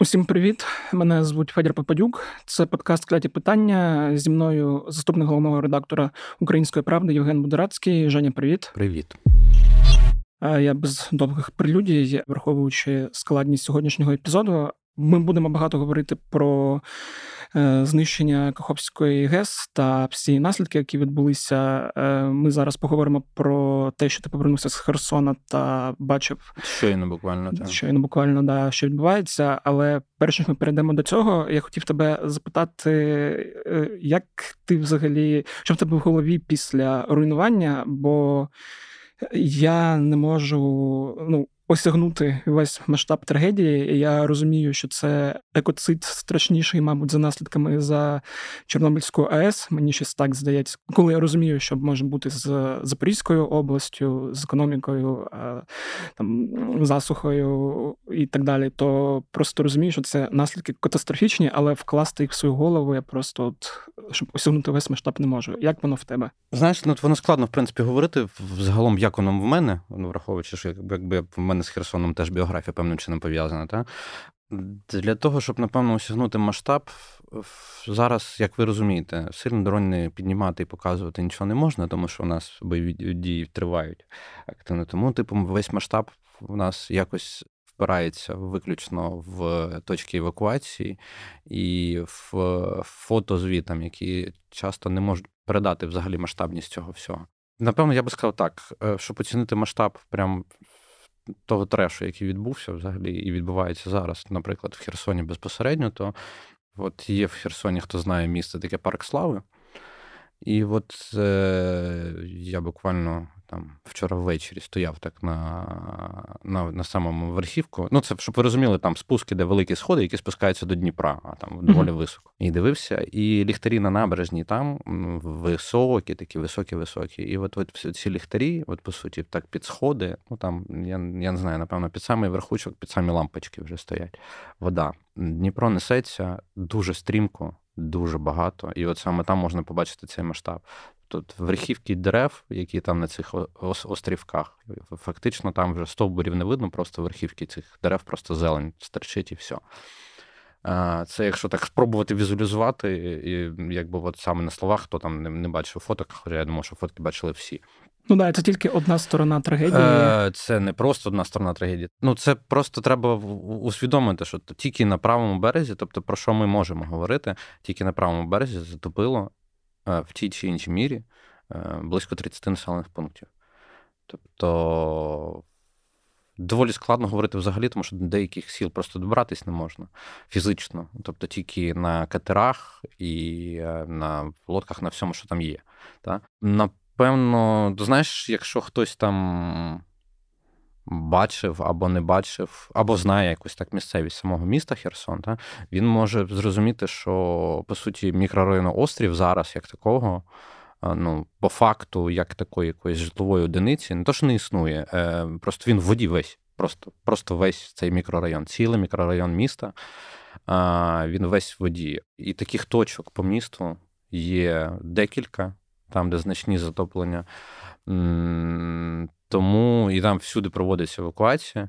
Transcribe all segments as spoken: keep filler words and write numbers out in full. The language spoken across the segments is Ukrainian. Усім привіт! Мене звуть Федір Попадюк. Це подкаст «Кляті питання». Зі мною заступник головного редактора «Української правди» Євген Будерацький. Женя, привіт. Привіт. Я без довгих прелюдій, враховуючи складність сьогоднішнього епізоду, ми будемо багато говорити про знищення Каховської ГЕС та всі наслідки, які відбулися. Ми зараз поговоримо про те, що ти повернувся з Херсона та бачив... Щойно буквально, так. Щойно буквально, да, що відбувається. Але перш ніж ми перейдемо до цього, я хотів тебе запитати, як ти взагалі... Що в тебе в голові після руйнування? Бо я не можу... ну, осягнути весь масштаб трагедії. Я розумію, що це екоцид страшніший, мабуть, за наслідками за Чорнобильську АЕС. Мені щось так здається. Коли я розумію, що може бути з Запорізькою областю, з економікою, там, засухою і так далі, то просто розумію, що це наслідки катастрофічні, але вкласти їх в свою голову я просто, от, щоб осягнути весь масштаб, не можу. Як воно в тебе? Знаєш, ну, воно складно, в принципі, говорити взагалом, як воно в мене, ну, враховуючи, що якби в мене з Херсоном теж біографія певним чином пов'язана, та? Для того, щоб, напевно, осягнути масштаб, зараз, як ви розумієте, сильно дрон не піднімати і показувати нічого не можна, тому що у нас бойові дії тривають активно. Тому, типу, весь масштаб у нас якось впирається виключно в точки евакуації і в фотозвітам, які часто не можуть передати взагалі масштабність цього всього. Напевно, я би сказав так, щоб оцінити масштаб прям того трешу, який відбувся взагалі і відбувається зараз, наприклад, в Херсоні безпосередньо, то от є в Херсоні, хто знає місце, таке Парк Слави. І от е, я буквально там вчора ввечері стояв так на, на, на самому верхівку. Ну, це, щоб ви розуміли, там спуски, де великі сходи, які спускаються до Дніпра, а там доволі mm-hmm. високо. І дивився, і ліхтарі на набережні там високі, такі високі-високі. І от, от ці ліхтарі, от по суті, так під сходи, ну там, я, я не знаю, напевно, під самий верхучок, під самі лампочки вже стоять. Вода. Дніпро несеться дуже стрімко, дуже багато, і от саме там можна побачити цей масштаб. Тут верхівки дерев, які там на цих острівках, фактично там вже стовбурів не видно, просто верхівки цих дерев, просто зелень стерчить і все. Це якщо так спробувати візуалізувати, і якби от саме на словах, хто там не бачив фоток, хоча я думаю, що фотки бачили всі. Ну так, це тільки одна сторона трагедії. Це не просто одна сторона трагедії. Ну, це просто треба усвідомити, що тільки на правому березі, тобто про що ми можемо говорити, тільки на правому березі затопило в тій чи іншій мірі близько тридцять населених пунктів. Тобто доволі складно говорити взагалі, тому що до деяких сіл просто добратись не можна фізично. Тобто тільки на катерах і на лодках, на всьому, що там є. Та? На Певно, знаєш, якщо хтось там бачив або не бачив, або знає якусь так місцевість самого міста Херсон, та, він може зрозуміти, що, по суті, мікрорайон Острів зараз, як такого, ну, по факту, як такої якоїсь житлової одиниці, не то, що не існує, просто він в воді весь, просто, просто весь цей мікрорайон, цілий мікрорайон міста, він весь в воді. І таких точок по місту є декілька, там, де значні затоплення. Тому і там всюди проводиться евакуація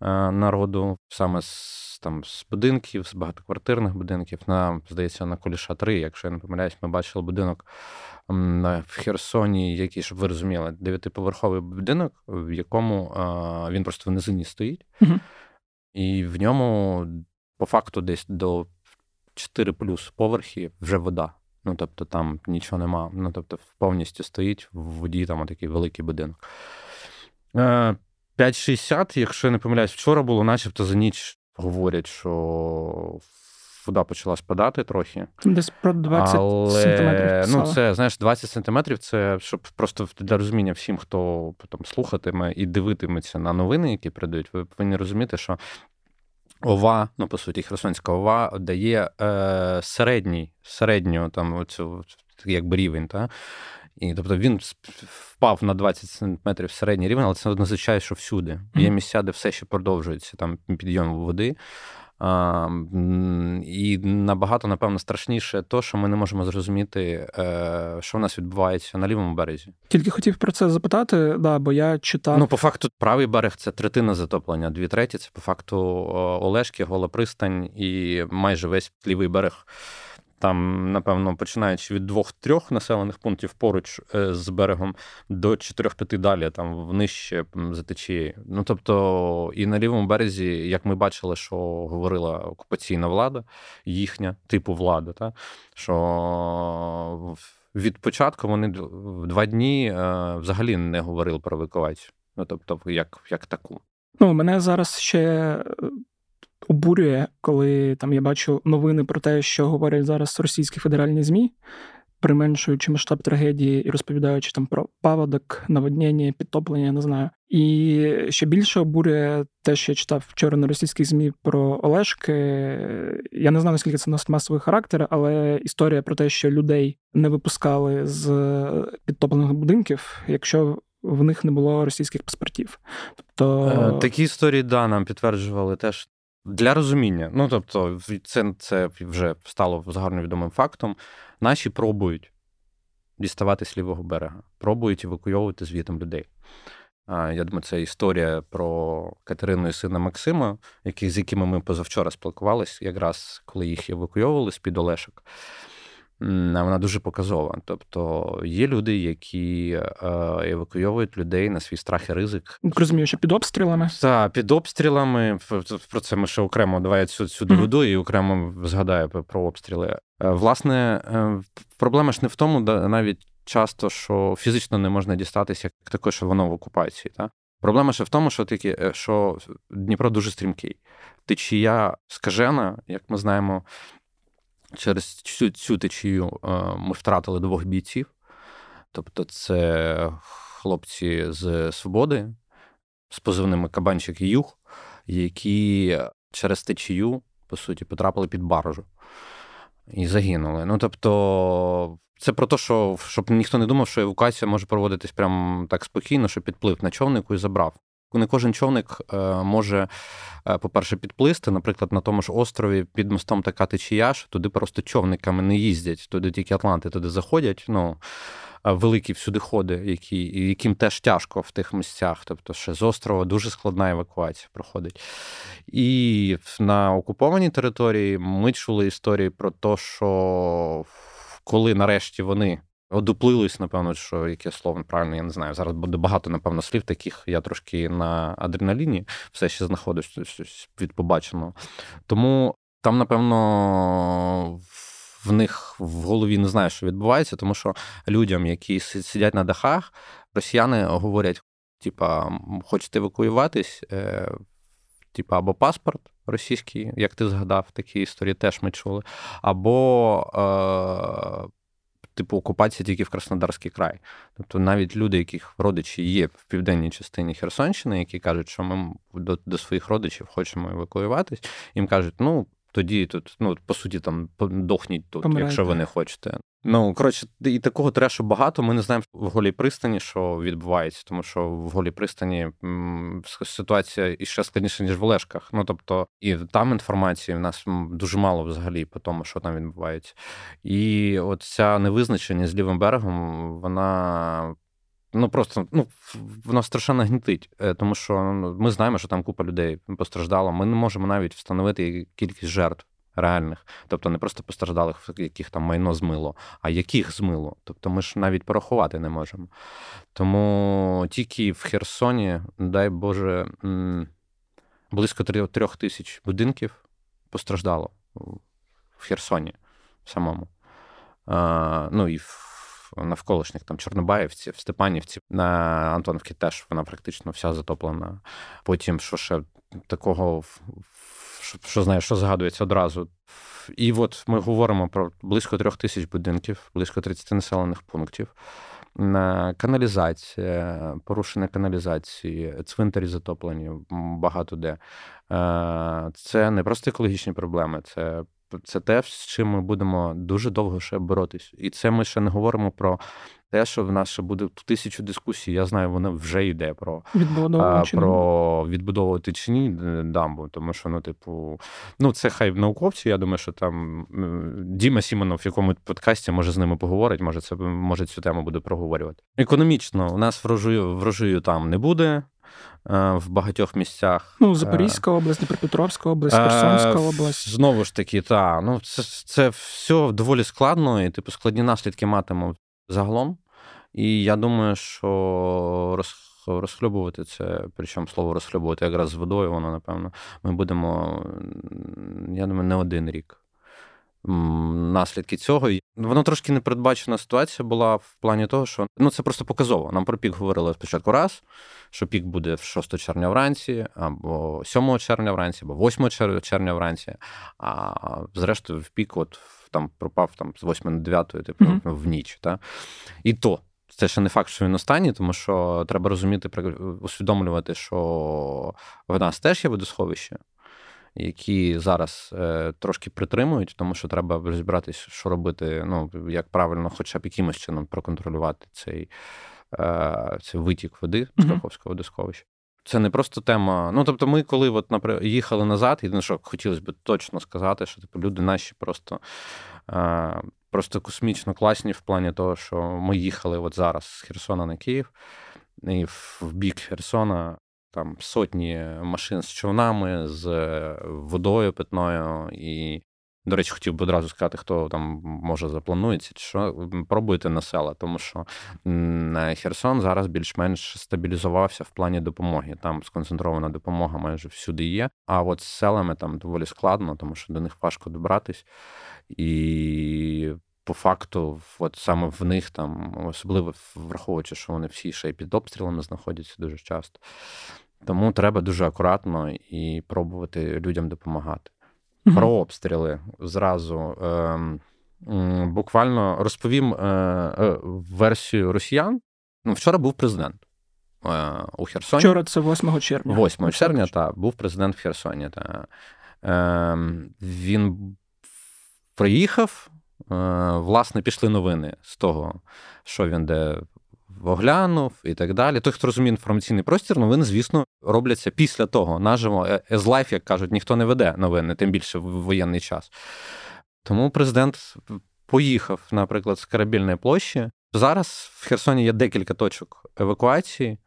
народу, саме з, там, з будинків, з багатоквартирних будинків. На, здається, на Коліша три, якщо я не помиляюсь, ми бачили будинок в Херсоні, який, щоб ви розуміли, дев'ятиповерховий будинок, в якому він просто в низині стоїть. Угу. І в ньому, по факту, десь до чотири плюс поверхи вже вода. Ну, тобто, там нічого нема. Ну, тобто, повністю стоїть в воді там отакий великий будинок. п'ять шістдесят, якщо я не помиляюсь, вчора було, начебто за ніч говорять, що вода почала спадати трохи. Десь про двадцять але... сантиметрів писала. Ну, це, знаєш, двадцять сантиметрів, це, щоб просто для розуміння всім, хто там слухатиме і дивитиметься на новини, які передають, ви повинні розуміти, що ОВА, ну, по суті, Херсонська ОВА дає е, середній, середню, там, оцю, якби, рівень, та? І, тобто, він впав на двадцять сантиметрів середній рівень, але це не означає, що всюди. Є місця, де все ще продовжується, там, підйом води, А, і набагато, напевно, страшніше то, що ми не можемо зрозуміти, що в нас відбувається на лівому березі. Тільки хотів про це запитати, да, бо я читав... Ну, по факту, правий берег – це третина затоплення, дві треті – це, по факту, Олешки, Голопристань і майже весь лівий берег. Там, напевно, починаючи від двох-трьох населених пунктів поруч з берегом до чотирьох-п'яти далі, там внижче за течією. Ну, тобто, і на лівому березі, як ми бачили, що говорила окупаційна влада, їхня, типу влада, та, що від початку вони два дні взагалі не говорили про евакуацію. Ну, тобто, як, як таку. Ну, мене зараз ще... обурює, коли там я бачу новини про те, що говорять зараз російські федеральні ЗМІ, применшуючи масштаб трагедії і розповідаючи там про паводок, наводнення, підтоплення, я не знаю. І ще більше обурює те, що я читав вчора на російських ЗМІ про Олешки. Я не знаю, наскільки це носить масовий характер, але історія про те, що людей не випускали з підтоплених будинків, якщо в них не було російських паспортів. Тобто... Такі історії, да, нам підтверджували теж. Для розуміння, ну, тобто, це, це вже стало загальновідомим фактом, наші пробують діставати з лівого берега, пробують евакуйовувати звідти людей. Я думаю, це історія про Катерину і сина Максима, які, з якими ми позавчора спілкувалися, якраз коли їх евакуйовували з-під Олешок. Вона дуже показова. Тобто є люди, які евакуйовують людей на свій страх і ризик. Розумію, що під обстрілами? Так, під обстрілами. Про це ми ще окремо, давай я цю доведу mm-hmm. і окремо згадаю про обстріли. Власне, проблема ж не в тому навіть часто, що фізично не можна дістатися, як також, що воно в окупації, так? Проблема ще в тому, що тільки що Дніпро дуже стрімкий. Течія скажена, як ми знаємо, через цю, цю течію ми втратили двох бійців. Тобто це хлопці з Свободи, з позивними Кабанчик і Юг, які через течію, по суті, потрапили під баржу і загинули. Ну, тобто, це про те, що, щоб ніхто не думав, що евакуація може проводитись прямо так спокійно, що підплив на човнику і забрав. Не кожен човник може, по-перше, підплисти. Наприклад, на тому ж острові під мостом така течія, що туди просто човниками не їздять. Туди тільки атланти туди заходять, ну, великі всюди ходи, які, яким теж тяжко в тих місцях. Тобто ще з острова дуже складна евакуація проходить. І на окупованій території ми чули історії про те, що коли нарешті вони... одуплились, напевно, що яке слово правильно, я не знаю. Зараз буде багато, напевно, слів таких. Я трошки на адреналіні все ще знаходжусь від побаченого. Тому там, напевно, в них в голові не знаю, що відбувається, тому що людям, які сидять на дахах, росіяни говорять, типа, хочете евакуюватись, типа, або паспорт російський, як ти згадав, такі історії теж ми чули, або... Е- Типу окупація тільки в Краснодарський край. Тобто навіть люди, яких родичі є в південній частині Херсонщини, які кажуть, що ми до, до своїх родичів хочемо евакуюватись, їм кажуть, ну, тоді тут, ну, по суті, там, дохніть тут, помирайте, якщо ви не хочете. Ну, коротше, і такого трешу багато. Ми не знаємо в Голій пристані, що відбувається, тому що в Голій пристані ситуація іще складніша, ніж в Олешках. Ну, тобто, і там інформації в нас дуже мало взагалі по тому, що там відбувається. І от ця невизначеність з лівим берегом, вона... Ну, просто, ну, воно страшенно гнітить, тому що ми знаємо, що там купа людей постраждало. Ми не можемо навіть встановити кількість жертв реальних. Тобто не просто постраждалих, яких там майно змило, а яких змило. Тобто ми ж навіть порахувати не можемо. Тому тільки в Херсоні, дай Боже, близько трьох тисяч будинків постраждало в Херсоні самому. А, ну, і в навколишніх, там, Чорнобаївці, Степанівці, на Антоновці теж вона практично вся затоплена. Потім, що ще такого, що, що знаєш, що згадується одразу. І от ми говоримо про близько трьох тисяч будинків, близько тридцяти населених пунктів, каналізація, порушення каналізації, цвинтарі затоплені багато де. Це не просто екологічні проблеми, це це те, з чим ми будемо дуже довго ще боротися. І це ми ще не говоримо про те, що в нас ще буде тисячу дискусій. Я знаю, вона вже йде про відбудовувати, про відбудовувати чи ні дамбу. Тому що, ну, типу, ну, це хай науковці, я думаю, що там Діма Сімонов в якомусь подкасті, може, з ними поговорить, може, це, може цю тему буде проговорювати. Економічно у нас врожаю, врожаю там не буде. В багатьох місцях. Ну, Запорізька область, Днепропетровська область, Херсонська область. Знову ж таки, так. Ну, це, це все доволі складно, і, типу, складні наслідки матимуть загалом. І я думаю, що роз... розхлюбувати це, причому слово розхлюбувати якраз з водою, воно, напевно, ми будемо, я думаю, не один рік. Наслідки цього. Воно трошки непередбачена ситуація була в плані того, що, ну, це просто показово. Нам про пік говорили спочатку раз, що пік буде шостого червня вранці, або сьомого червня вранці, або восьмого червня вранці, а зрештою в пік от там пропав там з восьмого на дев'ятий, типу, mm-hmm. в ніч, та? І то це ще не факт, що він останній, тому що треба розуміти, усвідомлювати, що в нас теж є водосховище, які зараз е, трошки притримують, тому що треба розібратися, що робити, ну, як правильно, хоча б якимось чином проконтролювати цей, е, цей витік води з Каховського водосховища. Це не просто тема. Ну, тобто, ми, коли от, наприклад, їхали назад, єдине, що хотілося б точно сказати, що типу, люди наші просто, е, просто космічно класні в плані того, що ми їхали от зараз з Херсона на Київ, і в бік Херсона там сотні машин з човнами, з водою питною. І, до речі, хотів би одразу сказати, хто там, може, запланується, що пробуйте на села, тому що Херсон зараз більш-менш стабілізувався в плані допомоги. Там сконцентрована допомога майже всюди є, а от з селами там доволі складно, тому що до них важко добратись. І по факту, от саме в них там, особливо враховуючи, що вони всі ще й під обстрілами знаходяться дуже часто. Тому треба дуже акуратно і пробувати людям допомагати. Mm-hmm. Про обстріли зразу е, буквально розповім е, е, версію росіян. Ну, вчора був президент е, у Херсоні. Вчора це восьмого червня. восьмого червня, так, був президент в Херсоні. Та. Е, він приїхав. Власне, пішли новини з того, що він де оглянув і так далі. Той, хто розуміє інформаційний простір, новини, звісно, робляться після того, наживо, as life, як кажуть, ніхто не веде новини, тим більше в воєнний час. Тому президент поїхав, наприклад, з Корабельної площі. Зараз в Херсоні є декілька точок евакуації,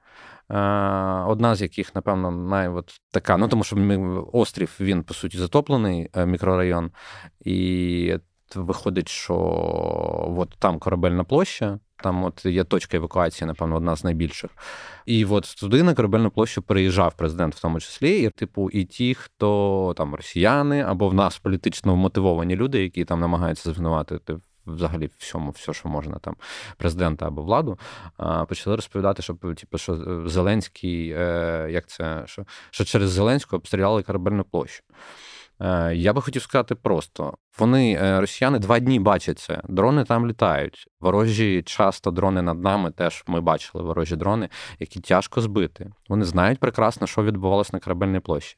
одна з яких, напевно, най от така, ну тому що острів, він, по суті, затоплений, мікрорайон, і виходить, що от там Корабельна площа, там от є точка евакуації, напевно, одна з найбільших. І от туди, на Корабельну площу, переїжджав президент в тому числі, і, типу, і ті, хто там росіяни, або в нас політично вмотивовані люди, які там намагаються звинуватити взагалі всьому, все, що можна, там, президента або владу, почали розповідати, що, типу, що Зеленський, як це, що, що через Зеленського обстріляли Корабельну площу. Я би хотів сказати просто. Вони, росіяни, два дні бачать це. Дрони там літають. Ворожі часто дрони над нами, теж ми бачили ворожі дрони, які тяжко збити. Вони знають прекрасно, що відбувалося на Корабельній площі.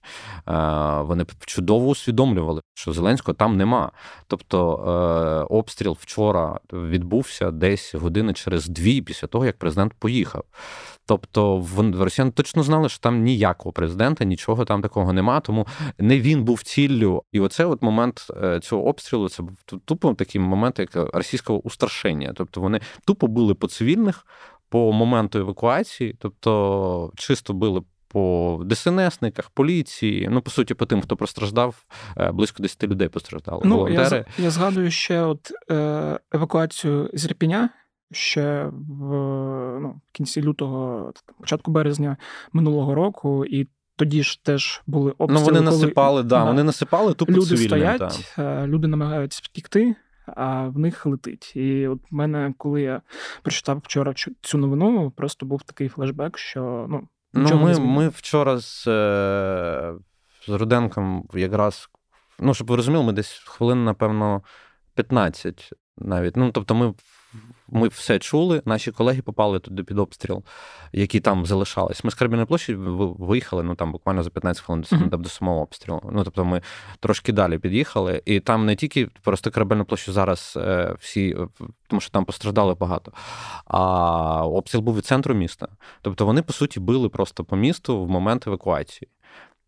Вони чудово усвідомлювали, що Зеленського там нема. Тобто обстріл вчора відбувся десь години через дві після того, як президент поїхав. Тобто росіяни точно знали, що там ніякого президента, нічого там такого нема, тому не він був ціллю. І оце от момент цього обстрілу, це був тупо такий момент, як російського устрашення. Тобто вони тупо били по цивільних, по моменту евакуації, тобто чисто били по ДСНСниках, поліції, ну, по суті, по тим, хто постраждав, близько десять людей постраждало. Ну, волонтери. Я, я згадую ще от е, евакуацію з Ірпеня. Ще в, ну, в кінці лютого, початку березня минулого року, і тоді ж теж були обстріли. Ну, вони коли... насипали, да, да. Вони насипали тупо цивільним. Люди стоять, там. Люди намагаються втікти, а в них летить. І от в мене, коли я прочитав вчора цю новину, просто був такий флешбек, що, ну, ну ми, ми вчора з, з Руденком якраз, ну, щоб ви розуміли, ми десь хвилин, напевно, п'ятнадцять навіть. Ну, тобто ми, ми все чули, наші колеги попали туди під обстріл, які там залишались. Ми з Корабельної площі виїхали, ну, там буквально за п'ятнадцять хвилин mm-hmm. до, до самого обстрілу. Ну, тобто ми трошки далі під'їхали, і там не тільки просто Корабельну площу зараз е, всі, тому що там постраждали багато, а обстріл був від центру міста. Тобто вони, по суті, били просто по місту в момент евакуації.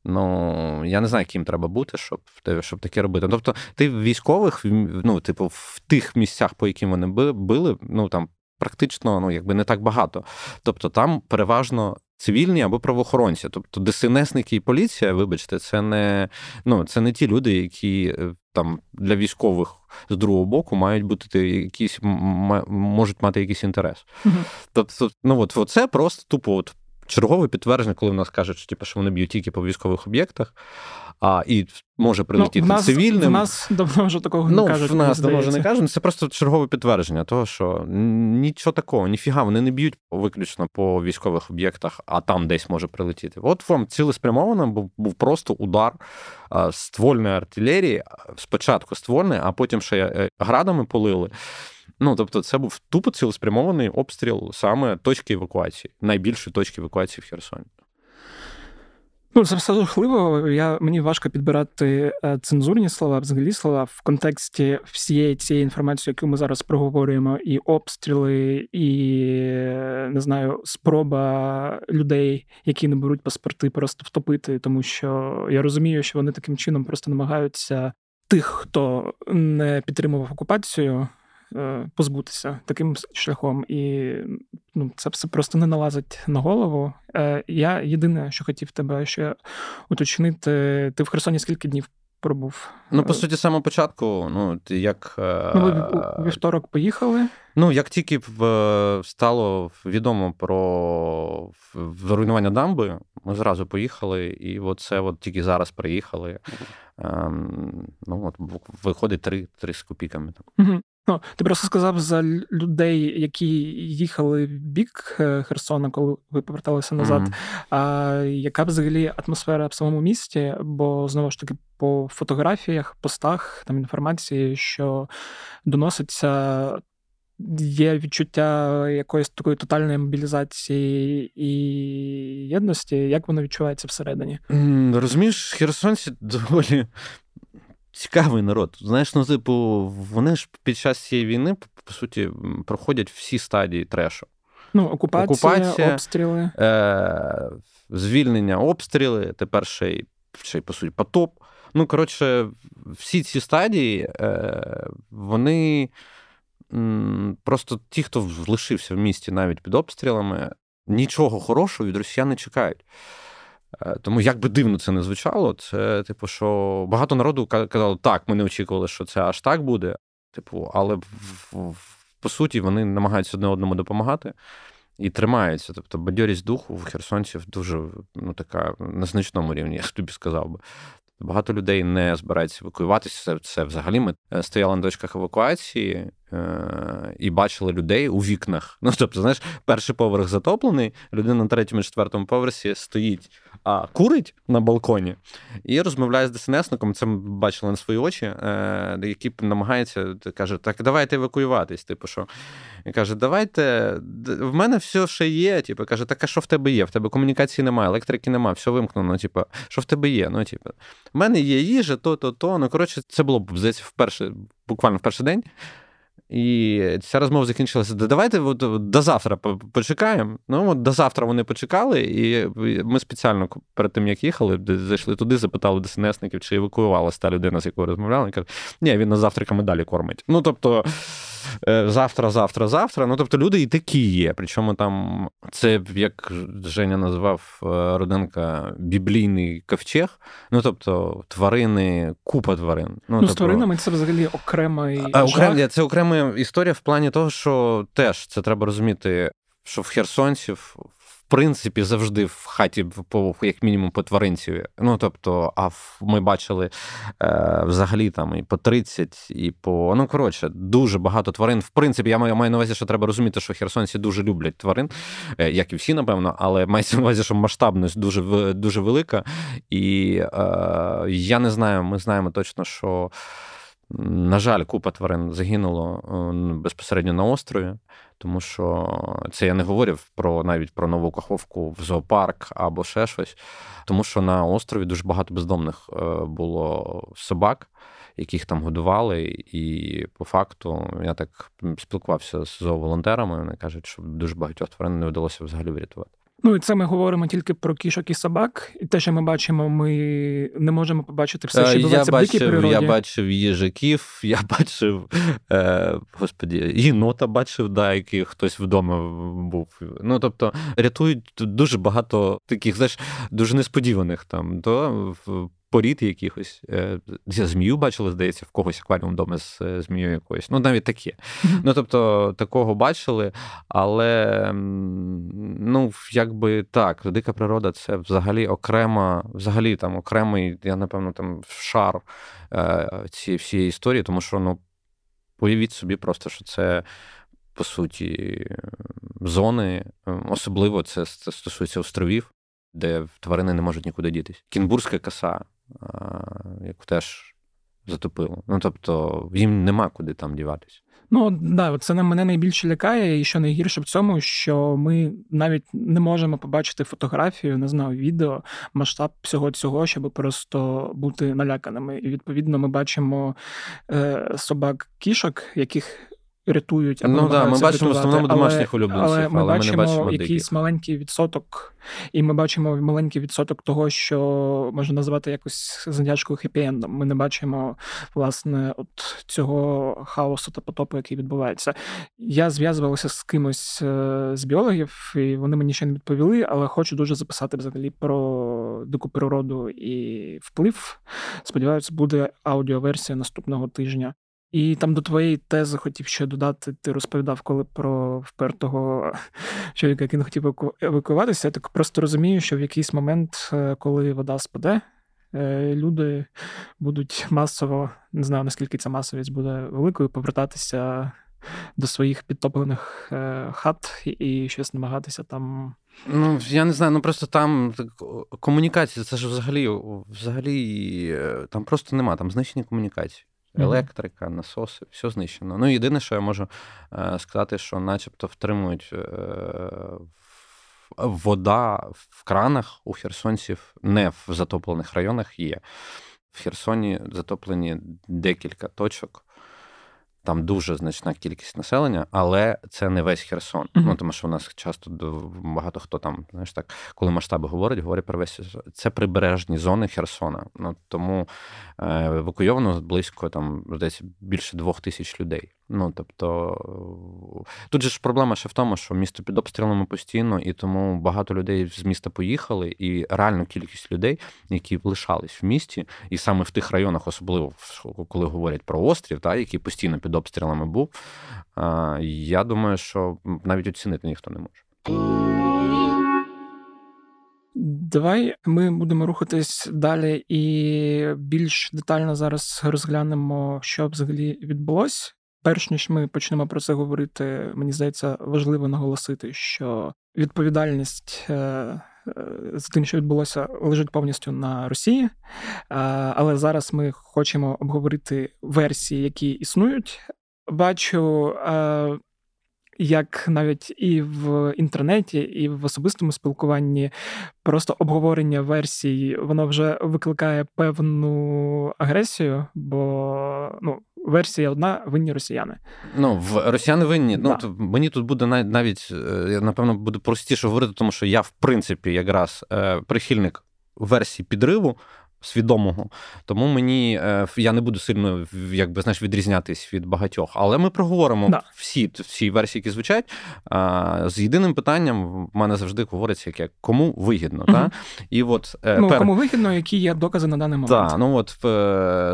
Ну, я не знаю, ким треба бути, щоб, щоб таке робити. Тобто, ти військових, ну, типу, в тих місцях, по яким вони били, ну, там, практично, ну, якби не так багато. Тобто, там переважно цивільні або правоохоронці. Тобто, ДСНСники і поліція, вибачте, це не, ну, це не ті люди, які там для військових з другого боку мають бути якісь, можуть мати якийсь інтерес. Mm-hmm. Тобто, ну, от, от це просто тупо от чергове підтвердження, коли в нас кажуть, що, типу, що вони б'ють тільки по військових об'єктах, а, і може прилетіти ну, цивільним. У нас давно вже такого ну, не кажуть. У нас давно вже не кажуть. Це просто чергове підтвердження того, що нічого такого, ніфіга, вони не б'ють виключно по військових об'єктах, а там десь може прилетіти. От вам цілеспрямовано був, був просто удар ствольної артилерії, спочатку ствольної, а потім ще градами полили. Ну, тобто, це був тупо цілеспрямований обстріл саме точки евакуації, найбільшої точки евакуації в Херсоні. Ну, це все жахливо. Я, мені важко підбирати цензурні слова, взагалі слова в контексті всієї цієї інформації, яку ми зараз проговорюємо, і обстріли, і, не знаю, спроба людей, які не беруть паспорти, просто втопити, тому що я розумію, що вони таким чином просто намагаються тих, хто не підтримував окупацію, позбутися таким шляхом. І ну, це все просто не налазить на голову. Я єдине, що хотів тебе ще уточнити, ти в Херсоні скільки днів пробув? Ну, по суті, з самого початку, ну, як... Ну, ви у вівторок поїхали? Ну, як тільки стало відомо про руйнування дамби, ми зразу поїхали, і от це от тільки зараз приїхали. Ну, от виходить три, три з копійками. Угу. Ну, ти просто сказав за людей, які їхали в бік Херсона, коли ви поверталися назад. Mm-hmm. А яка взагалі атмосфера в самому місті? Бо, знову ж таки, по фотографіях, постах, там інформації, що доноситься, є відчуття якоїсь такої тотальної мобілізації і єдності. Як воно відчувається всередині? Mm, розумієш, херсонці доволі... цікавий народ. Знаєш, ну, типу, вони ж під час цієї війни, по суті, проходять всі стадії трешу. Ну, окупація, окупація обстріли. Е- звільнення, обстріли, тепер ще й, ще й, по суті, потоп. Ну, коротше, всі ці стадії, е- вони м- просто ті, хто лишився в місті навіть під обстрілами, нічого хорошого від росіян не чекають. Тому, як би дивно це не звучало, це, типу, що багато народу казало, так, ми не очікували, що це аж так буде, типу, але, в, в, по суті, вони намагаються одне одному допомагати і тримаються. Тобто, бадьорість духу в херсонців дуже, ну, така, на значному рівні, я тобі сказав би. Багато людей не збирається евакуюватися, це, це взагалі ми стояли на точках евакуації е- і бачили людей у вікнах. Ну, тобто, знаєш, перший поверх затоплений, людина на третьому і четвертому поверсі стоїть, а курить на балконі і розмовляє з ДСНСником, це ми бачили на свої очі, е- який намагається, каже, так, давайте евакуюватись, типу, що? І каже, давайте, в мене все ще є, типу, каже, так, а що в тебе є? В тебе комунікації немає, електрики немає, все вимкнено, типу, що в тебе є? Ну, типу, в мене є їжа, то-то-то. Ну, коротше, це було б, здається, вперше, буквально в перший день. І ця розмова закінчилася, давайте от, до завтра почекаємо. Ну, от до завтра вони почекали, і ми спеціально перед тим, як їхали, зайшли туди, запитали ДСНСників, чи евакуювалася та людина, з якою розмовляли. І кажуть, ні, він нас завтраками далі кормить. Ну, тобто, завтра, завтра, завтра. Ну, тобто, люди і такі є. Причому там, це, як Женя називав Руденка, біблійний ковчег. Ну, тобто, тварини, купа тварин. Ну, ну тобто, з тваринами це взагалі окремий окрем, це окремий історія в плані того, що теж це треба розуміти, що в херсонців в принципі завжди в хаті по, як мінімум по тваринців. Ну, тобто, а ми бачили е, взагалі там і по тридцять, і по... Ну, коротше, дуже багато тварин. В принципі, я маю, маю на увазі, що треба розуміти, що херсонці дуже люблять тварин, е, як і всі, напевно, але мається на увазі, що масштабність дуже, дуже велика. І е, я не знаю, ми знаємо точно, що На жаль, купа тварин загинуло безпосередньо на острові, тому що це я не говорив про навіть про нову Каховку в зоопарк або ще щось, тому що на острові дуже багато бездомних було собак, яких там годували, і по факту я так спілкувався з зооволонтерами, вони кажуть, що дуже багатьох тварин не вдалося взагалі врятувати. Ну, і це ми говоримо тільки про кішок і собак. І те, що ми бачимо, ми не можемо побачити все, що відбувається в дикій природі. Я бачив їжаків, я бачив, е, господі, єнота бачив, да, який хтось вдома був. Ну, тобто, рятують дуже багато таких, знаєш, дуже несподіваних там, то порід якихось. Змію бачили, здається, в когось акваріум вдома з змією якоюсь. Ну, навіть таке. Ну, тобто, такого бачили, але, ну, якби так, дика природа – це взагалі окрема, взагалі там окремий, я, напевно, там шар цієї всієї історії, тому що, ну, уявіть собі просто, що це, по суті, зони, особливо це, це стосується островів, де тварини не можуть нікуди дітись. Кінбурська коса, яку теж затопило. Ну, тобто, їм нема куди там діватись. Ну, да, це мене найбільше лякає, і що найгірше в цьому, що ми навіть не можемо побачити фотографію, не знаю, відео, масштаб всього цього, щоб просто бути наляканими. І, відповідно, ми бачимо е, собак-кішок, яких рятують або ну, да, ми бачимо рятувати, в основному домашніх улюбленців, але, але ми, ми бачимо, бачимо якийсь маленький відсоток, і ми бачимо маленький відсоток того, що можна назвати якось з натяжкою хеппі-ендом. Ми не бачимо, власне, от цього хаосу та потопу, який відбувається. Я зв'язувався з кимось з біологів, і вони мені ще не відповіли, але хочу дуже записати взагалі про дику природу і вплив. Сподіваюся, буде аудіоверсія наступного тижня. І там до твоєї тези хотів ще додати, ти розповідав, коли про впертого чоловіка, який не хотів евакуюватися. Я так просто розумію, що в якийсь момент, коли вода спаде, люди будуть масово, не знаю, наскільки ця масовість буде великою, повертатися до своїх підтоплених хат і щось намагатися там. Ну, я не знаю, ну просто там так, комунікація, це ж взагалі, взагалі там просто нема, там знищені комунікації. Електрика, насоси, все знищено. Ну, єдине, що я можу е, сказати, що начебто втримують е, вода в кранах у херсонців, не в затоплених районах є. В Херсоні затоплені декілька точок, там дуже значна кількість населення, але це не весь Херсон. Mm-hmm. Ну, тому що в нас часто багато хто там, знаєш так, коли масштаби говорять, говорять про весь Херсон. Це прибережні зони Херсона. Ну, тому евакуйовано близько, там, десь більше двох тисяч людей. Ну, тобто, тут же ж проблема ще в тому, що місто під обстрілами постійно, і тому багато людей з міста поїхали, і реальну кількість людей, які лишались в місті, і саме в тих районах, особливо, коли говорять про острів, та, який постійно під обстрілами був, я думаю, що навіть оцінити ніхто не може. Давай ми будемо рухатись далі і більш детально зараз розглянемо, що взагалі відбулось. Перш ніж ми почнемо про це говорити, мені здається, важливо наголосити, що відповідальність за тим, що відбулося, лежить повністю на Росії. Але зараз ми хочемо обговорити версії, які існують. Бачу, як навіть і в інтернеті, і в особистому спілкуванні просто обговорення версій, воно вже викликає певну агресію, бо, ну, версія одна, винні росіяни. Ну, в росіяни винні. Да. Ну, мені тут буде навіть, напевно, буде простіше говорити, тому що я, в принципі, якраз прихильник версії підриву, свідомого. Тому мені, я не буду сильно, якби, знаєш, відрізнятись від багатьох. Але ми проговоримо да. всі, всі версії, які звучать. З єдиним питанням в мене завжди говориться, яке кому вигідно. Угу. Та? І от, ну, пер... кому вигідно, які є докази на даний момент. Так, ну от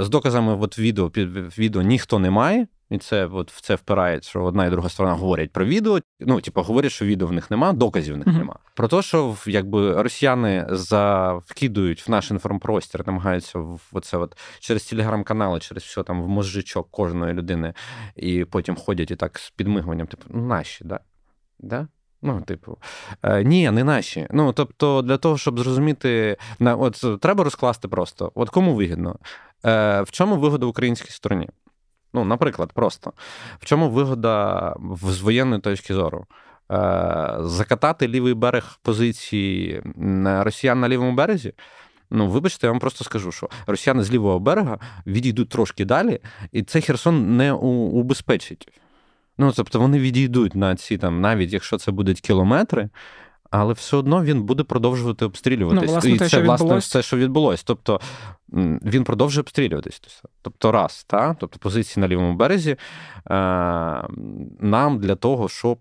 з доказами от, відео, відео ніхто не має. І це от в це впирається, що одна і друга сторона говорять про відео. Ну, типу, говорять, що відео в них нема, доказів в них mm-hmm. нема. Про те, що якби росіяни завкидують в наш інформпростір, намагаються в оце от через телеграм-канали, через все там в мозжечок кожної людини, і потім ходять і так з підмигуванням, типу, ну, наші, да? Да? Ну, типу, ні, не наші. Ну, тобто, для того, щоб зрозуміти, от треба розкласти просто, от кому вигідно, в чому вигода українській стороні. Ну, наприклад, просто. В чому вигода з воєнної точки зору? Закатати лівий берег позиції росіян на лівому березі? Ну, вибачте, я вам просто скажу, що росіяни з лівого берега відійдуть трошки далі, і це Херсон не убезпечить. Ну, тобто вони відійдуть на ці, там, навіть якщо це будуть кілометри, але все одно він буде продовжувати обстрілюватись. Ну, власне, і те, це, що власне, все, що відбулось. Тобто, він продовжує обстрілюватись. Тобто, раз, та? Тобто, позиції на лівому березі нам для того, щоб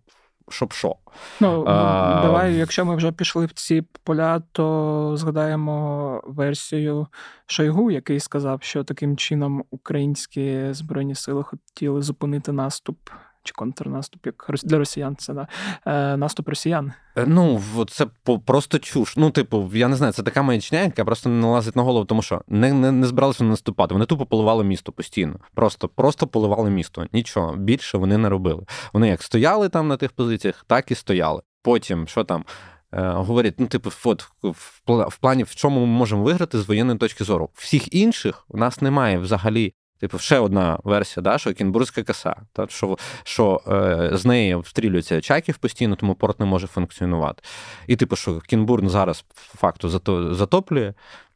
щоб що. Ну, а, давай, якщо ми вже пішли в ці поля, то згадаємо версію Шойгу, який сказав, що таким чином українські Збройні Сили хотіли зупинити наступ, чи контрнаступ, як для росіян це, да? е, наступ росіян. Ну, це просто чуш. Ну, типу, я не знаю, це така маячня, яка просто не налазить на голову, тому що не, не, не збиралися вони наступати. Вони тупо поливали місто постійно. Просто, просто поливали місто. Нічого більше вони не робили. Вони як стояли там на тих позиціях, так і стояли. Потім, що там, е, говорять, ну, типу, от, в, в плані, в чому ми можемо виграти з воєнної точки зору. Всіх інших у нас немає взагалі. Типу, ще одна версія, да, що Кінбурська коса, та, що, що е, з неї обстрілюються Очаків постійно, тому порт не може функціонувати. І, типу, що Кінбурн зараз, по факту, затоплює,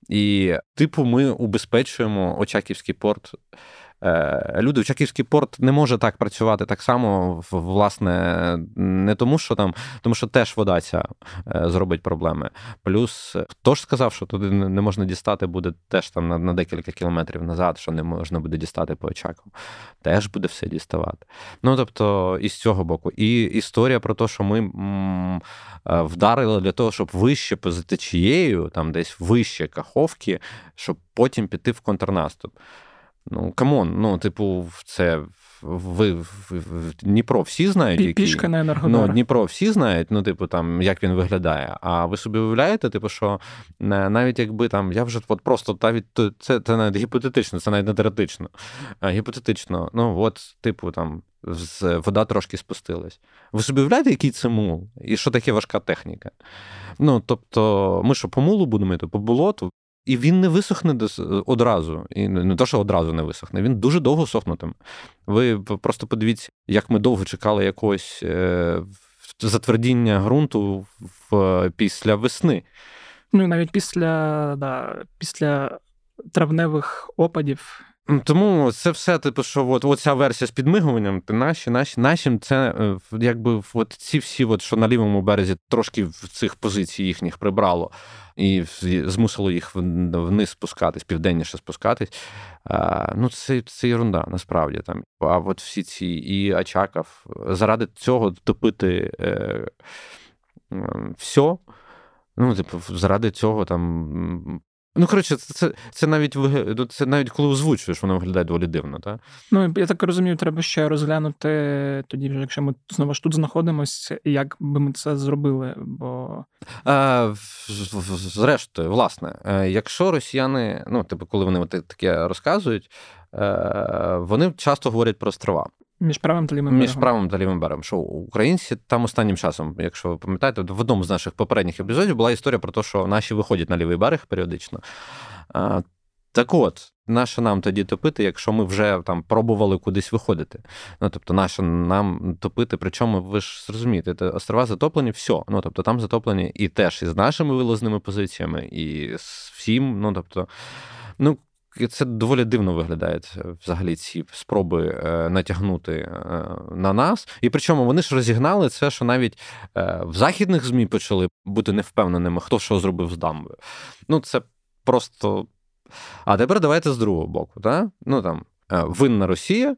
і, типу, ми убезпечуємо Очаківський порт. Е, люди, Очаківський порт не може так працювати так само, власне, не тому, що там, тому що теж вода ця е, зробить проблеми. Плюс, хто ж сказав, що туди не можна дістати, буде теж там на, на декілька кілометрів назад, що не можна буде дістати по Очакову. Теж буде все діставати. Ну, тобто, і з цього боку. І історія про те, що ми м- м- вдарили для того, щоб вище поза течією, там десь вище Каховки, щоб потім піти в контрнаступ. Ну, камон, ну, типу, це ви, ви, ви Дніпро всі знають, які... Пішка на Енергодар. Ну, Дніпро всі знають, ну, типу, там, як він виглядає. А ви собі уявляєте, типу, що навіть якби там, я вже от просто, навіть, це, це навіть гіпотетично, це навіть не теоретично. Гіпотетично, ну, от, типу, там, з, вода трошки спустилась. Ви собі уявляєте, який це мул? І що таке важка техніка? Ну, тобто, ми що, по мулу будемо йти, по болоту? І він не висохне одразу. І не те, що одразу не висохне, він дуже довго сохнутиме. Ви просто подивіться, як ми довго чекали якогось е- затвердіння ґрунту в, після весни. Ну і навіть після, да, після травневих опадів. Тому це все, типу, що от, оця версія з підмигуванням, наші, наші, нашим, це якби от ці всі, от, що на лівому березі трошки цих позицій їхніх прибрало і змусило їх вниз спускатись, південніше спускатись. А, ну, це, це ерунда, насправді. Там. А от всі ці і Очаков, заради цього топити е, е, все, ну, типу, заради цього там... Ну, коротше, це, це, навіть, це навіть коли озвучуєш, воно виглядає доволі дивно, так? Ну, я так розумію, треба ще розглянути тоді, якщо ми знову ж тут знаходимося, як би ми це зробили, бо... А, зрештою, власне, якщо росіяни, ну, типу, коли вони таке розказують, вони часто говорять про острова. Між правим та лівим берегом. Між правим та лівим берегом. Що українці там останнім часом, якщо ви пам'ятаєте, в одному з наших попередніх епізодів була історія про те, що наші виходять на лівий берег періодично. А, так от, наше нам тоді топити, якщо ми вже там пробували кудись виходити. Ну, тобто, наше нам топити, причому, ви ж зрозумієте, острова затоплені, все. Ну, тобто, там затоплені і теж із нашими вилазними позиціями, і з всім, ну, тобто, ну, це доволі дивно виглядає, взагалі, ці спроби е, натягнути е, на нас. І причому вони ж розігнали це, що навіть е, в західних ЗМІ почали бути невпевненими, хто що зробив з дамбою. Ну, це просто... А тепер давайте з другого боку. Та? Ну, там, е, винна Росія,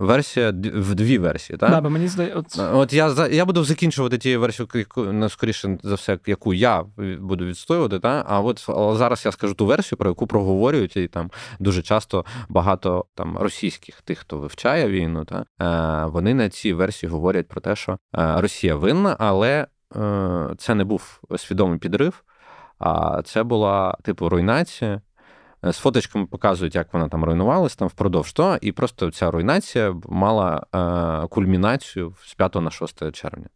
версія, в дві версії. Так, да, бо мені здає... От, от я, я буду закінчувати тією версією, яку, скоріше за все, яку я буду відстоювати, та? А от зараз я скажу ту версію, про яку проговорюють, і там дуже часто багато там російських тих, хто вивчає війну, та? Вони на цій версії говорять про те, що Росія винна, але це не був свідомий підрив, а це була, типу, руйнація. З фоточками показують, як вона там руйнувалась там впродовж того, і просто ця руйнація мала е, кульмінацію з п'ятого на шосте червня.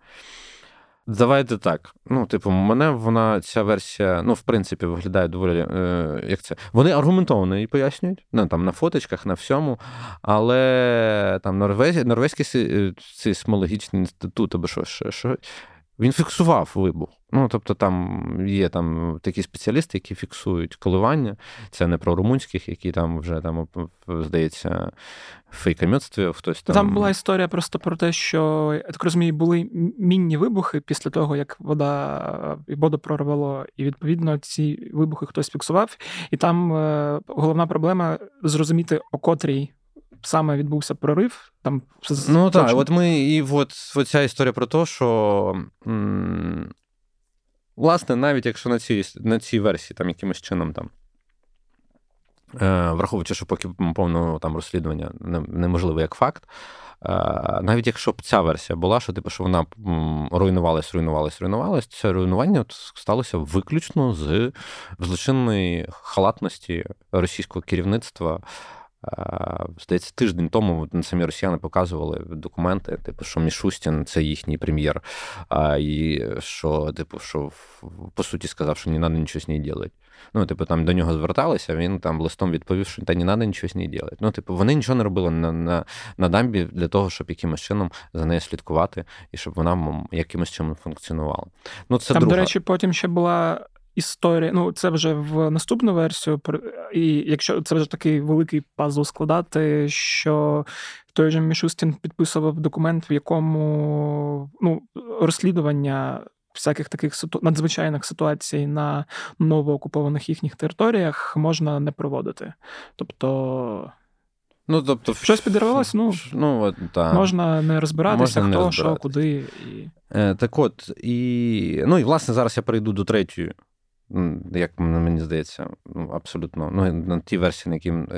Давайте так. Ну, типу, мене вона, ця версія, ну, в принципі, виглядає доволі, е, як це. Вони аргументовано її пояснюють, ну, там, на фоточках, на всьому, але там Норвезі, Норвезький цей сейсмологічний інститут, або що, що, що, він фіксував вибух. Ну, тобто, там є там такі спеціалісти, які фіксують коливання. Це не про румунських, які там вже, там, здається, фейкомітстві, хтось там... Там була історія просто про те, що, я так розумію, були мінні вибухи після того, як вода і воду прорвало, і, відповідно, ці вибухи хтось фіксував. І там е, головна проблема зрозуміти, о котрій саме відбувся прорив. Там... Ну, так, от ми... І от, от ця історія про те, що... М- Власне, навіть якщо на цій, на цій версії там якимось чином там, е, враховуючи, що поки повного там розслідування неможливо як факт, е, навіть якщо б ця версія була, що типу, що вона руйнувалась, руйнувалась, руйнувалась, це руйнування сталося виключно з злочинної халатності російського керівництва. Здається, тиждень тому самі росіяни показували документи, типу, що Мішустін – це їхній прем'єр, і що, типу, що по суті сказав, що не треба нічого з нею робити. Ну, типу, там до нього зверталися, він там листом відповів, що та не треба нічого з нею робити. Ну, типу, вони нічого не робили на, на, на дамбі для того, щоб якимось чином за нею слідкувати, і щоб вона якимось чином функціонувала. Ну, це там, друга. До речі, потім ще була... Історія, ну це вже в наступну версію, і якщо це вже такий великий пазл складати, що той же Мішустін підписував документ, в якому ну, розслідування всяких таких надзвичайних ситуацій на новоокупованих їхніх територіях можна не проводити. Тобто... Ну, тобто, щось підірвалося, ну, ну та, можна не розбиратися, можна хто, не що, куди. І... Так от, і, ну і власне зараз я перейду до третьої. Як мені здається, абсолютно, ну, на ті версії, на яким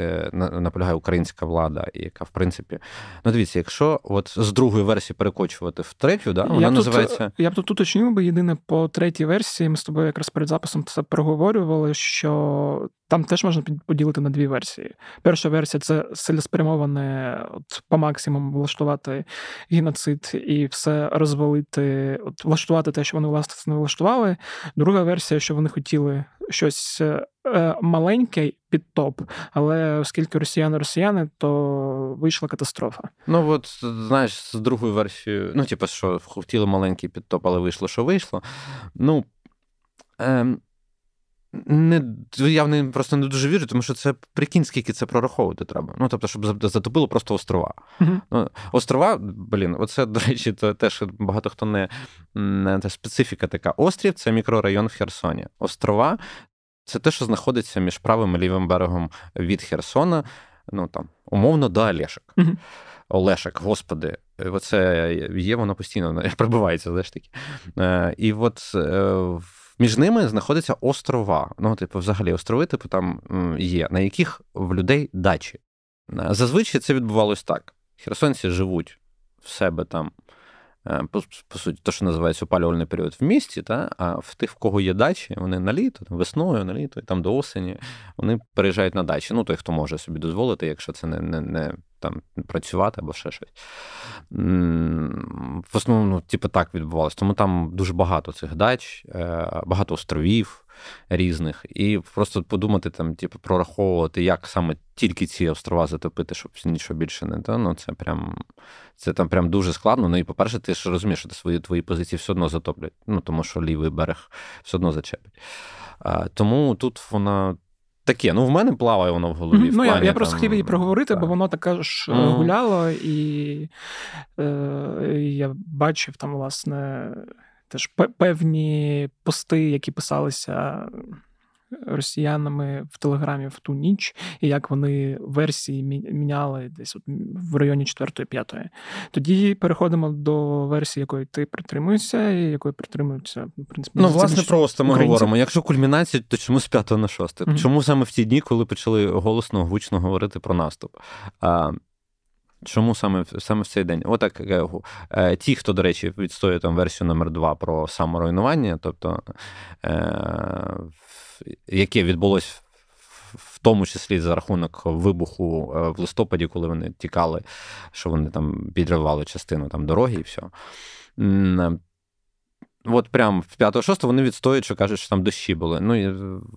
наполягає українська влада, і яка, в принципі... Ну, дивіться, якщо от з другої версії перекочувати в третю, да, вона я називається... Тут, я б тут уточнив би, єдине, по третій версії, ми з тобою якраз перед записом це проговорювали, що там теж можна поділити на дві версії. Перша версія – це цілеспрямоване, от по максимуму влаштувати геноцид і все розвалити, от влаштувати те, що вони, власне, не влаштували. Друга версія, що вони хотіли щось маленьке під топ, але оскільки росіяни-росіяни, то вийшла катастрофа. Ну, от, знаєш, з другою версією, ну, типу, що хотіли маленький під топ, але вийшло, що вийшло. Ну, ем... Не, я в неї просто не дуже вірю, тому що це, прикинь, скільки це прораховувати треба. Ну, тобто, щоб затопило просто острова. Mm-hmm. Ну, острова, блін, оце, до речі, це теж багато хто не... Це специфіка така. Острів – це мікрорайон в Херсоні. Острова – це те, що знаходиться між правим і лівим берегом від Херсона, ну, там, умовно, до Олешок. Mm-hmm. Олешок, господи. Оце є, воно постійно прибувається, знаєш, таке. І от... Між ними знаходяться острова. Ну, типу, взагалі, острови, типу, там є, на яких в людей дачі. Зазвичай це відбувалось так. Херсонці живуть в себе там, по, по суті, то, що називається опалювальний період в місті, та? А в тих, в кого є дачі, вони на літо, весною, на літо, і там до осені, вони переїжджають на дачі. Ну, той, хто може собі дозволити, якщо це не... не, не там працювати або ще щось. В основному, ну, типу, так відбувалося. Тому там дуже багато цих дач, багато островів різних. І просто подумати, там, типу, прораховувати, як саме тільки ці острова затопити, щоб нічого більше не та, ну, це прям, це там прям дуже складно. Ну, і, по-перше, ти ж розумієш, що свої, твої позиції все одно затоплять. Ну, тому що лівий берег все одно зачепить. Тому тут вона... Таке, ну в мене плаває воно в голові. Mm-hmm. В ну, плані, я, я там... просто хотів її проговорити, так. Бо воно таке ж mm-hmm. гуляло, і е, я бачив там, власне, теж певні пости, які писалися росіянами в Телеграмі в ту ніч, і як вони версії міняли десь от в районі четвертої-п'ятої. Тоді переходимо до версії, якої ти притримуєшся, і якої притримуються, в принципі, ну, власне, просто ми українці. Говоримо, якщо кульмінація, то чому з п'ятого на шосте? Mm-hmm. Чому саме в ті дні, коли почали голосно, гучно говорити про наступ? А, чому саме, саме в цей день? Отак, ті, хто, до речі, відстоює там версію номер два про саморуйнування, тобто яке відбулось в тому числі за рахунок вибуху в листопаді, коли вони тікали, що вони там підривали частину там дороги і все. от прям в п'ятого-шостого вони відстоюють, що кажуть, що там дощі були. Ну, і,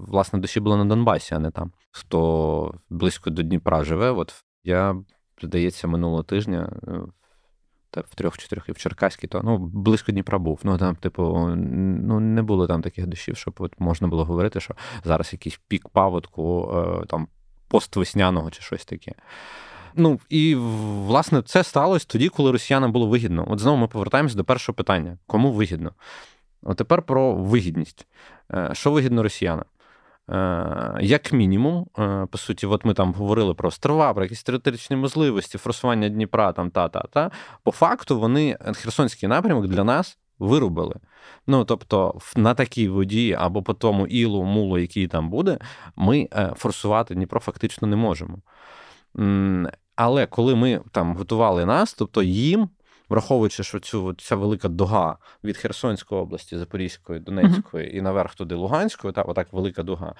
власне, дощі були на Донбасі, а не там. Хто близько до Дніпра живе, от я, здається, минулого тижня та в трьох-чотирьох і в Черкаській, то, ну, близько Дніпра був. Ну, там, типу, ну, не було там таких дощів, щоб от можна було говорити, що зараз якийсь пік паводку, там, поствесняного чи щось таке. Ну, і, власне, це сталося тоді, коли росіянам було вигідно. От знову ми повертаємось до першого питання. Кому вигідно? От тепер про вигідність. Що вигідно росіянам? Як мінімум, по суті, от ми там говорили про острова, про якісь територіальні можливості, форсування Дніпра, там, та-та-та. По факту вони Херсонський напрямок для нас вирубили. Ну, тобто, на такій воді або по тому ілу, мулу, який там буде, ми форсувати Дніпро фактично не можемо. Але коли ми там готували нас, тобто їм, враховуючи, що цю, ця велика дуга від Херсонської області, Запорізької, Донецької mm-hmm. і наверх туди Луганської, та, отак велика дуга,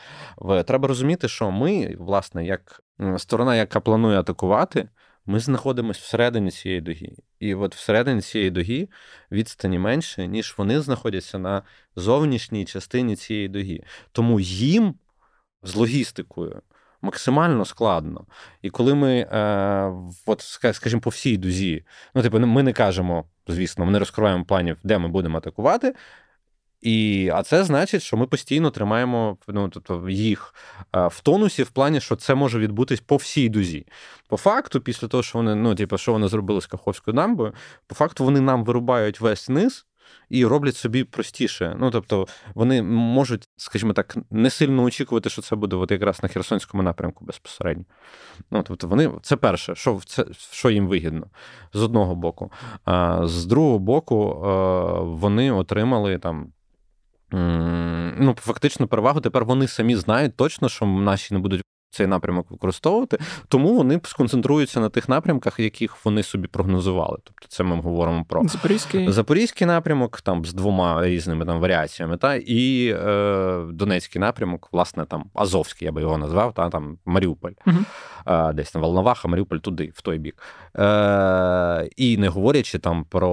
треба розуміти, що ми, власне, як сторона, яка планує атакувати, ми знаходимося всередині цієї дуги. І от всередині цієї дуги відстані менше, ніж вони знаходяться на зовнішній частині цієї дуги. Тому їм з логістикою максимально складно. І коли ми, е, от, скажімо, по всій дузі, ну, типу, ми не кажемо, звісно, ми не розкриваємо планів, де ми будемо атакувати, і, а це значить, що ми постійно тримаємо, ну, тобто, їх е, в тонусі в плані, що це може відбутись по всій дузі. По факту, після того, що вони, ну, типу, що вони зробили з Каховською дамбою, по факту вони нам вирубають весь низ, і роблять собі простіше. Ну, тобто, вони можуть, скажімо так, не сильно очікувати, що це буде от якраз на Херсонському напрямку безпосередньо. Ну, тобто, вони... Це перше, що, це, що їм вигідно, з одного боку. А з другого боку, вони отримали там, ну, фактично перевагу. Тепер вони самі знають точно, що наші не будуть цей напрямок використовувати, тому вони сконцентруються на тих напрямках, яких вони собі прогнозували. Тобто це ми говоримо про Запорізький, Запорізький напрямок, там з двома різними там варіаціями, та і е, Донецький напрямок, власне, там Азовський, я би його назвав, та там Маріуполь, угу. е, десь там Волноваха, Маріуполь туди, в той бік. Е, і не говорячи там про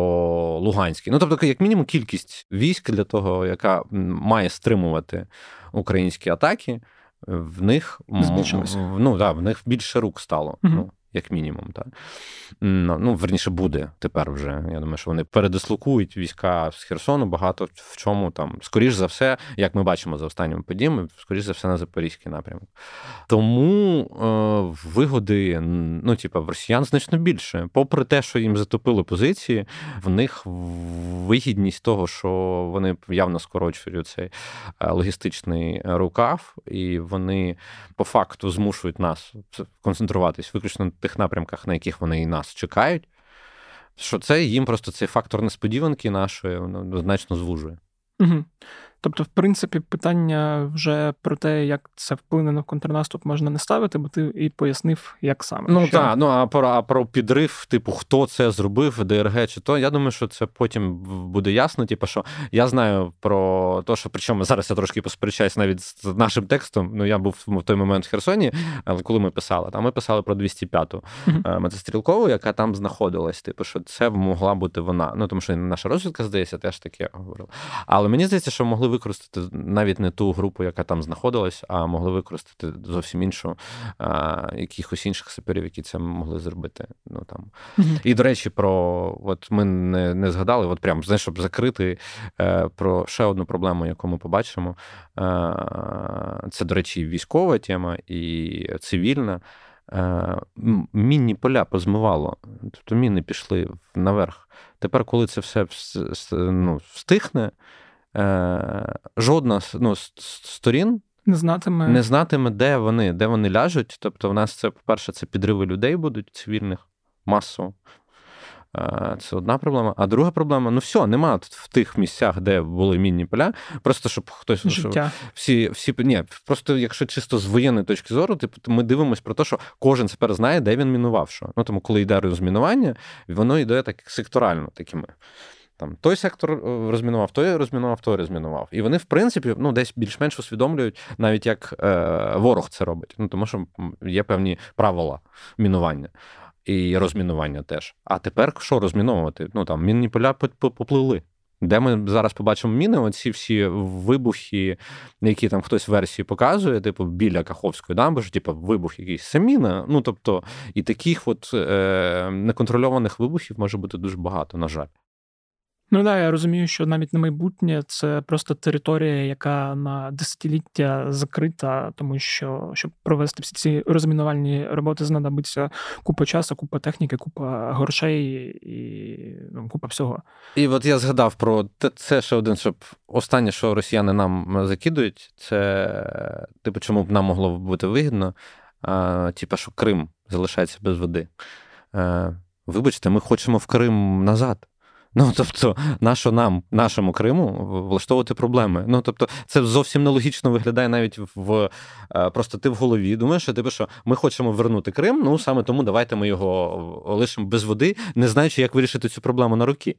Луганський. Ну, тобто, як мінімум, кількість військ для того, яка має стримувати українські атаки, в них, ну, да, в них більше рук стало, mm-hmm. ну, як мінімум. Так. Ну, верніше, буде тепер вже. Я думаю, що вони передислокують війська з Херсону багато в чому там. Скоріш за все, як ми бачимо за останніми подіями, скоріш за все на Запорізький напрямок. Тому е, вигоди, ну, типа, в росіян значно більше. Попри те, що їм затопили позиції, в них вигідність того, що вони явно скорочують цей логістичний рукав, і вони по факту змушують нас концентруватись виключно на тих напрямках, на яких вони і нас чекають, що це їм просто цей фактор несподіванки нашої значно звужує. Угу. Тобто, в принципі, питання вже про те, як це вплине на контрнаступ, можна не ставити, бо ти і пояснив, як саме. Ну, що... так, ну, а про, а про підрив, типу, хто це зробив, ДРГ чи то, я думаю, що це потім буде ясно, типу, що я знаю про те, що, причому зараз я трошки посперечаюсь навіть з нашим текстом, ну, я був в той момент в Херсоні, але коли ми писали, там ми писали про двісті п'яту uh-huh. мотострілкову, яка там знаходилась, типу, що це могла бути вона, ну, тому що наша розвідка, здається, теж таке говорила. Але мені здається, що могли використати навіть не ту групу, яка там знаходилась, а могли використати зовсім іншу, а, якихось інших саперів, які це могли зробити. Ну, там. Mm-hmm. І, до речі, про от ми не, не згадали, от прям, знаєш, щоб закрити е, про ще одну проблему, яку ми побачимо. Е, це, до речі, військова тема і цивільна. Е, мінні поля позмивало, тобто міни пішли наверх. Тепер, коли це все, ну, стихне, жодна, ну, з сторін не знатиме. не знатиме, де вони, де вони ляжуть. Тобто, в нас це, по-перше, це підриви людей будуть цивільних масово. Це одна проблема. А друга проблема, ну все, нема тут в тих місцях, де були мінні поля, просто щоб хтось... Життя. Всі, всі, ні, просто якщо чисто з воєнної точки зору, типу, ми дивимося про те, що кожен тепер знає, де він мінував що. Ну, тому, коли йде розмінування, воно йде так секторально такими. Там, той сектор розмінував, той розмінував, той розмінував. І вони, в принципі, ну, десь більш-менш усвідомлюють навіть, як е, ворог це робить. Ну, тому що є певні правила мінування. І розмінування теж. А тепер що розміновувати? Ну, там, мінні поля поплили. де ми зараз побачимо міни, оці всі вибухи, які там хтось в версії показує, типу, біля Каховської дамби, що, типу, вибух якийсь, це міна. Ну, тобто, і таких от е- неконтрольованих вибухів може бути дуже багато, на жаль. Ну, да, я розумію, що навіть на майбутнє це просто територія, яка на десятиліття закрита, тому що, щоб провести всі ці розмінувальні роботи, знадобиться купа часу, купа техніки, купа грошей і ну, купа всього. І от я згадав про це ще один, щоб останнє, що росіяни нам закидують, це, типу, чому б нам могло бути вигідно, типу, що Крим залишається без води. Вибачте, ми хочемо в Крим назад. Ну, тобто, нащо нам, нашому Криму влаштовувати проблеми? Ну, тобто, це зовсім нелогічно виглядає навіть в... Просто ти в голові думаєш, що, типу, що ми хочемо вернути Крим, ну, саме тому давайте ми його лишимо без води, не знаючи, як вирішити цю проблему на роки.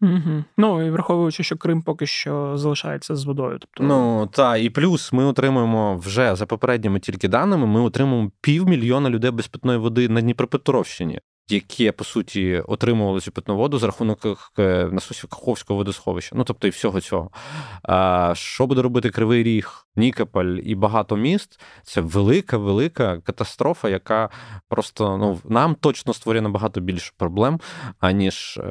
Угу. Ну, і враховуючи, що Крим поки що залишається з водою. Тобто... Ну, та, і плюс ми отримуємо вже, за попередніми тільки даними, ми отримуємо півмільйона людей без питної води на Дніпропетровщині, які, по суті, отримували цю питну воду за рахунок насосів Каховського водосховища. Ну, тобто, і всього цього. А що буде робити Кривий Ріг, Нікополь і багато міст? Це велика-велика катастрофа, яка просто, ну, нам точно створює набагато більше проблем, аніж е,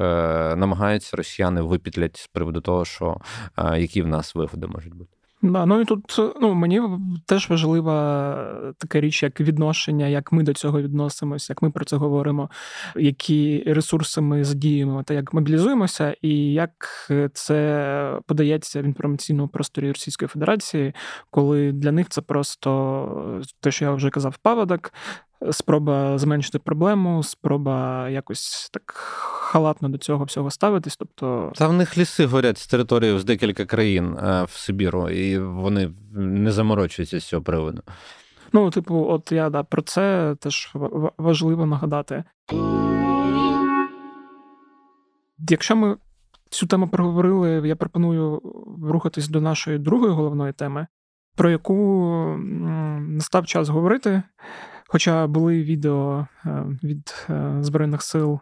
намагаються росіяни випітлять з приводу того, що е, які в нас вигоди можуть бути. Да, ну і тут ну, мені теж важлива така річ, як відношення, як ми до цього відносимось, як ми про це говоримо, які ресурси ми задіємо та як мобілізуємося, і як це подається в інформаційному просторі Російської Федерації, коли для них це просто те, що я вже казав, паводок, спроба зменшити проблему, спроба якось так халатно до цього всього ставитись. Тобто... Та в них ліси горять з територією з декілька країн в Сибіру, і вони не заморочуються з цього приводу. Ну, типу, от я да, про це теж важливо нагадати. Якщо ми цю тему проговорили, я пропоную рухатись до нашої другої головної теми, про яку настав час говорити. Хоча були відео від Збройних сил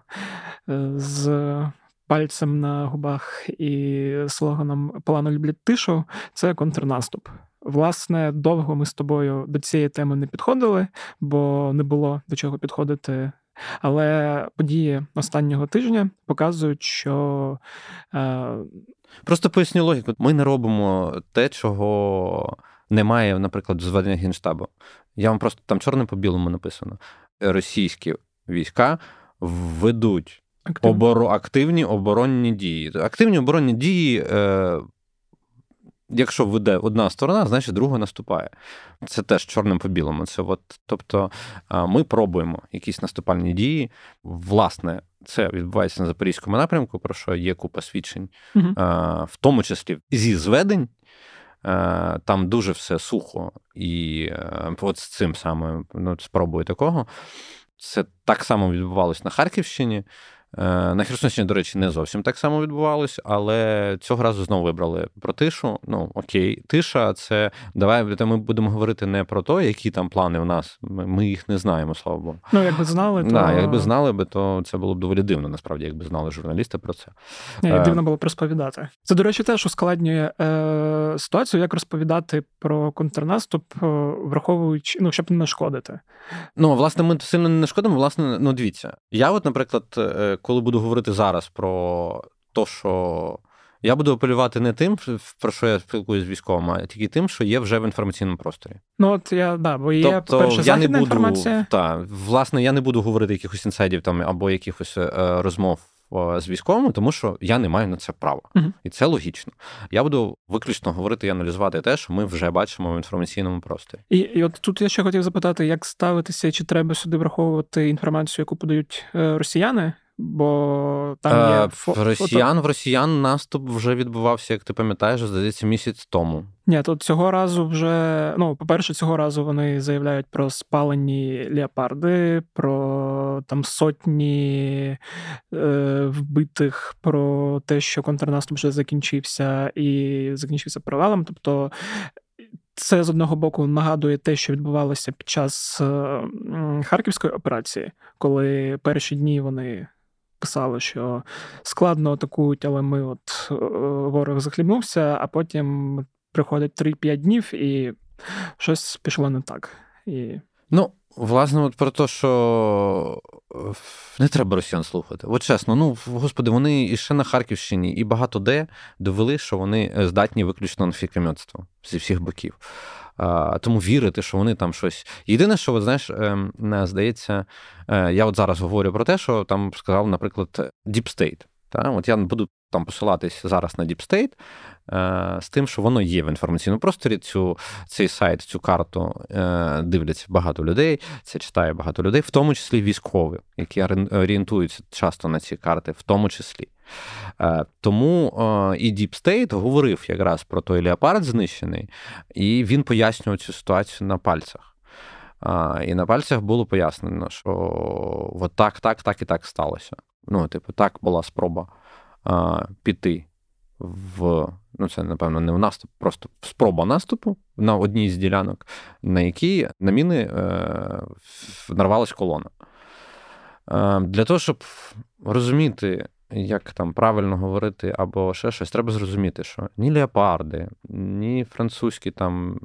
з пальцем на губах і слоганом «Полану люблять тишу», це контрнаступ. Власне, довго ми з тобою до цієї теми не підходили, бо не було до чого підходити. Але події останнього тижня показують, що... Просто поясню логіку. Ми не робимо те, чого... Немає, наприклад, зведення Генштабу. Я вам просто там чорним по білому написано. Російські війська ведуть оборо... активні оборонні дії. Активні оборонні дії, е... якщо веде одна сторона, значить друга наступає. Це теж чорним по білому. Це от... Тобто ми пробуємо якісь наступальні дії. Власне, це відбувається на Запорізькому напрямку, про що є купа свідчень, угу. е... в тому числі зі зведень. Там дуже все сухо, і от з цим саме, ну, спробую такого. Це так само відбувалось на Харківщині. На Херсонщині, до речі, не зовсім так само відбувалось, але цього разу знову вибрали про тишу. Ну, окей, тиша – це... Давай ми будемо говорити не про те, які там плани в нас. Ми їх не знаємо, слава Богу. Ну, якби знали, то... Да, якби знали би, то це було б доволі дивно, насправді, якби знали журналісти про це. Не, як дивно було б розповідати. Це, до речі, теж ускладнює е, ситуацію, як розповідати про контрнаступ, враховуючи, ну, щоб не нашкодити. Ну, власне, ми сильно не нашкодимо, власне, ну, дивіться. Я от, наприклад, коли буду говорити зараз про те, що я буду апелювати не тим, про що я спілкуюся з військовими, а тільки тим, що є вже в інформаційному просторі. Ну от я, да, бо є, тобто, перша західна інформація. Так, власне, я не буду говорити якихось інсайдів там або якихось е, розмов з військовими, тому що я не маю на це права. Угу. І це логічно. Я буду виключно говорити і аналізувати те, що ми вже бачимо в інформаційному просторі. І, і от тут я ще хотів запитати, як ставитися, чи треба сюди враховувати інформацію, яку подають росіяни? Бо там є... Фо... Росіян, в росіян наступ вже відбувався, як ти пам'ятаєш, здається, місяць тому. Ні, то цього разу вже... Ну, по-перше, цього разу вони заявляють про спалені леопарди, про там сотні е, вбитих, про те, що контрнаступ вже закінчився і закінчився провалом. Тобто... Це, з одного боку, нагадує те, що відбувалося під час Харківської операції, коли перші дні вони писали, що складно атакують, але ми от ворог захлібнувся, а потім приходить три-п'ять днів і щось пішло не так. І... Ну, власне, от про те, що не треба росіян слухати. От чесно, ну, господи, вони і ще на Харківщині, і багато де довели, що вони здатні виключно на фікамьотство зі всіх боків. Тому вірити, що вони там щось... Єдине, що, от, знаєш, здається, я от зараз говорю про те, що там сказав, наприклад, Deep State. Та? От я буду там посилатись зараз на Deep State е, з тим, що воно є в інформаційному просторі. Цю, цей сайт, цю карту е, дивляться багато людей, це читає багато людей, в тому числі військові, які орієнтуються часто на ці карти, в тому числі. Е, тому е, і Deep State говорив якраз про той леопард знищений, і він пояснював цю ситуацію на пальцях. Е, і на пальцях було пояснено, що от так, так, так і так сталося. Ну, типу, так була спроба а, піти в, ну, це, напевно, не в наступ, просто спроба наступу на одній з ділянок, на якій на міни е, нарвалась колона. Е, для того, щоб розуміти, як там правильно говорити або ще щось, треба зрозуміти, що ні леопарди, ні французькі там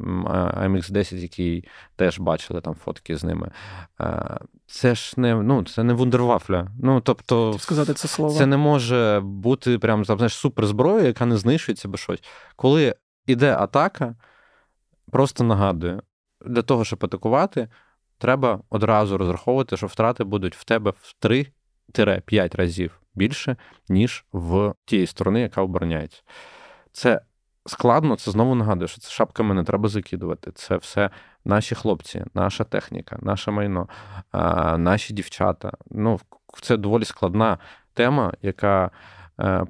ем ікс десять, які теж бачили там фотки з ними, це ж не, ну, це не вундервафля. Ну, тобто, сказати це слово. Це не може бути прям, знаєш, суперзброя, яка не знищується або щось. Коли іде атака, просто нагадую, для того, щоб атакувати, треба одразу розраховувати, що втрати будуть в тебе в три-п'ять разів більше, ніж в тієї сторони, яка обороняється. Це складно, це знову нагадує, що це шапками не треба закидувати. Це все наші хлопці, наша техніка, наше майно, наші дівчата. Ну, це доволі складна тема, яка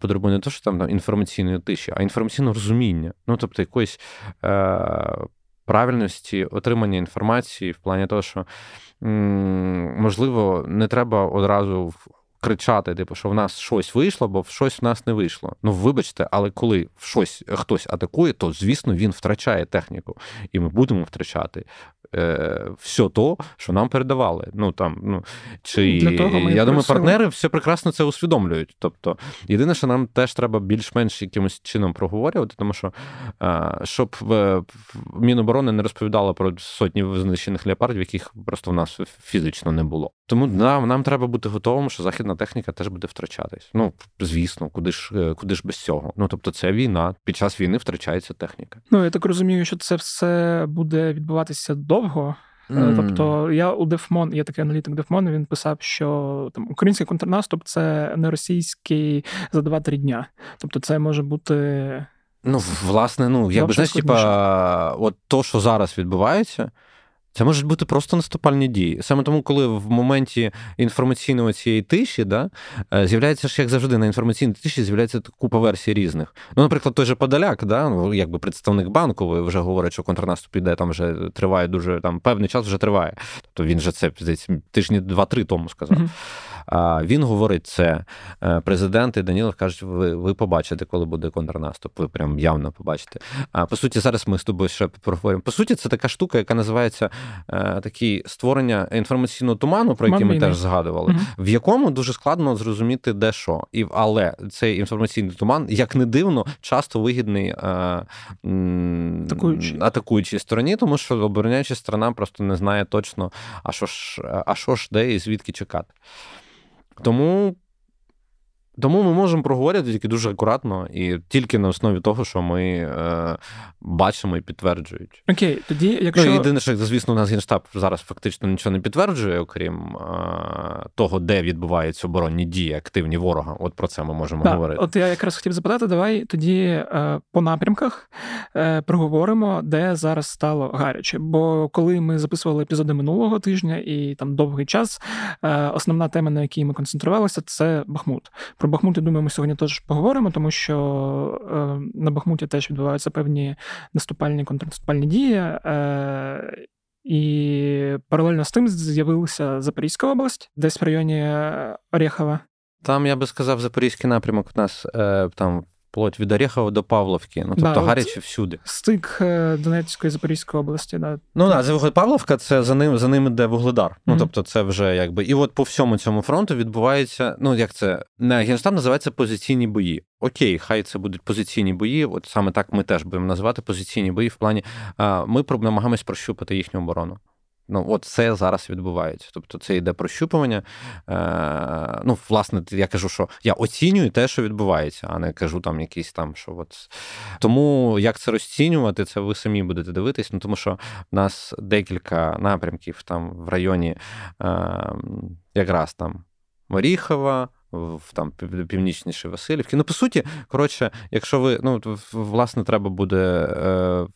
потребує не те, що там інформаційної тиші, а інформаційного розуміння. Ну, тобто, якоїсь правильності отримання інформації в плані того, що, можливо, не треба одразу кричати, типу, що в нас щось вийшло, бо щось в нас не вийшло. Ну, вибачте, але коли щось хтось атакує, то, звісно, він втрачає техніку. І ми будемо втрачати е, все то, що нам передавали. Ну, там, ну, чи... Я думаю, просили. Партнери все прекрасно це усвідомлюють. Тобто, єдине, що нам теж треба більш-менш якимось чином проговорювати, тому що, е, щоб е, Міноборони не розповідала про сотні знищених леопардів, яких просто в нас фізично не було. Тому нам, нам треба бути готовим, що західна техніка теж буде втрачатись. Ну, звісно, куди ж, куди ж без цього. Ну, тобто, це війна. Під час війни втрачається техніка. Ну, я так розумію, що це все буде відбуватися довго. Mm. Тобто, я у Дефмон, я такий аналітик Дефмона, він писав, що там український контрнаступ – це не російський за два-три дня. Тобто, це може бути... Ну, власне, ну, якби, знаєш, типа, от то, що зараз відбувається, це можуть бути просто наступальні дії. Саме тому, коли в моменті інформаційної цієї тиші, да, з'являється ж, як завжди, на інформаційній тиші з'являється купа версій різних. Ну, наприклад, той же Подоляк, да, ну, якби представник Банкової вже говорить, що контрнаступ іде, там вже триває дуже, там певний час вже триває. Тобто він же це тижні два-три тому сказав. Mm-hmm. А він говорить це. Президент і Данілов кажуть, ви, ви побачите, коли буде контрнаступ. Ви прям явно побачите. А по суті, зараз ми з тобою ще проговоримо. По суті, це така штука, яка називається такі створення інформаційного туману, про які ми теж згадували, mm-hmm. в якому дуже складно зрозуміти, де що. І, але цей інформаційний туман, як не дивно, часто вигідний а, м, атакуючій стороні, тому що обороняюча сторона просто не знає точно, а що ж, а що ж де і звідки чекати. Тому, тому ми можемо проговорити тільки дуже акуратно і тільки на основі того, що ми е, бачимо і підтверджують. Окей, тоді, якщо... Ну, єдине, що, звісно, у нас Генштаб зараз фактично нічого не підтверджує, окрім е, того, де відбуваються оборонні дії, активні ворога. От про це ми можемо да, говорити. От я якраз хотів запитати, давай тоді е, по напрямках е, проговоримо, де зараз стало гаряче. Бо коли ми записували епізоди минулого тижня і там довгий час, е, основна тема, на якій ми концентрувалися, це Бахмут. Про Бахмут, я думаю, ми сьогодні теж поговоримо, тому що е, на Бахмуті теж відбуваються певні наступальні, контрнаступальні дії. Е, і паралельно з тим з'явилася Запорізька область, десь в районі Орєхова. Там, я би сказав, запорізький напрямок у нас е, там вплоть від Орєхова до Павловки. Ну, тобто да, гаряче всюди. Стик Донецької і Запорізької області, да. Ну, так, да, Павловка, це за ним, за ним йде Вугледар. Mm-hmm. Ну, тобто це вже якби... І от по всьому цьому фронту відбувається, ну, як це... На Генштаб називається позиційні бої. Окей, хай це будуть позиційні бої, от саме так ми теж будемо називати позиційні бої в плані... Ми намагаємось прощупати їхню оборону. Ну, от це зараз відбувається. Тобто це йде прощупування. Е, ну, власне, я кажу, що я оцінюю те, що відбувається, а не кажу там якісь там, що от... Тому як це розцінювати, це ви самі будете дивитись, ну, тому що в нас декілька напрямків там в районі е, якраз там Оріхова, в там північнішій Васильівки. Ну, по суті, коротше, якщо ви... Ну, власне, треба буде... Е,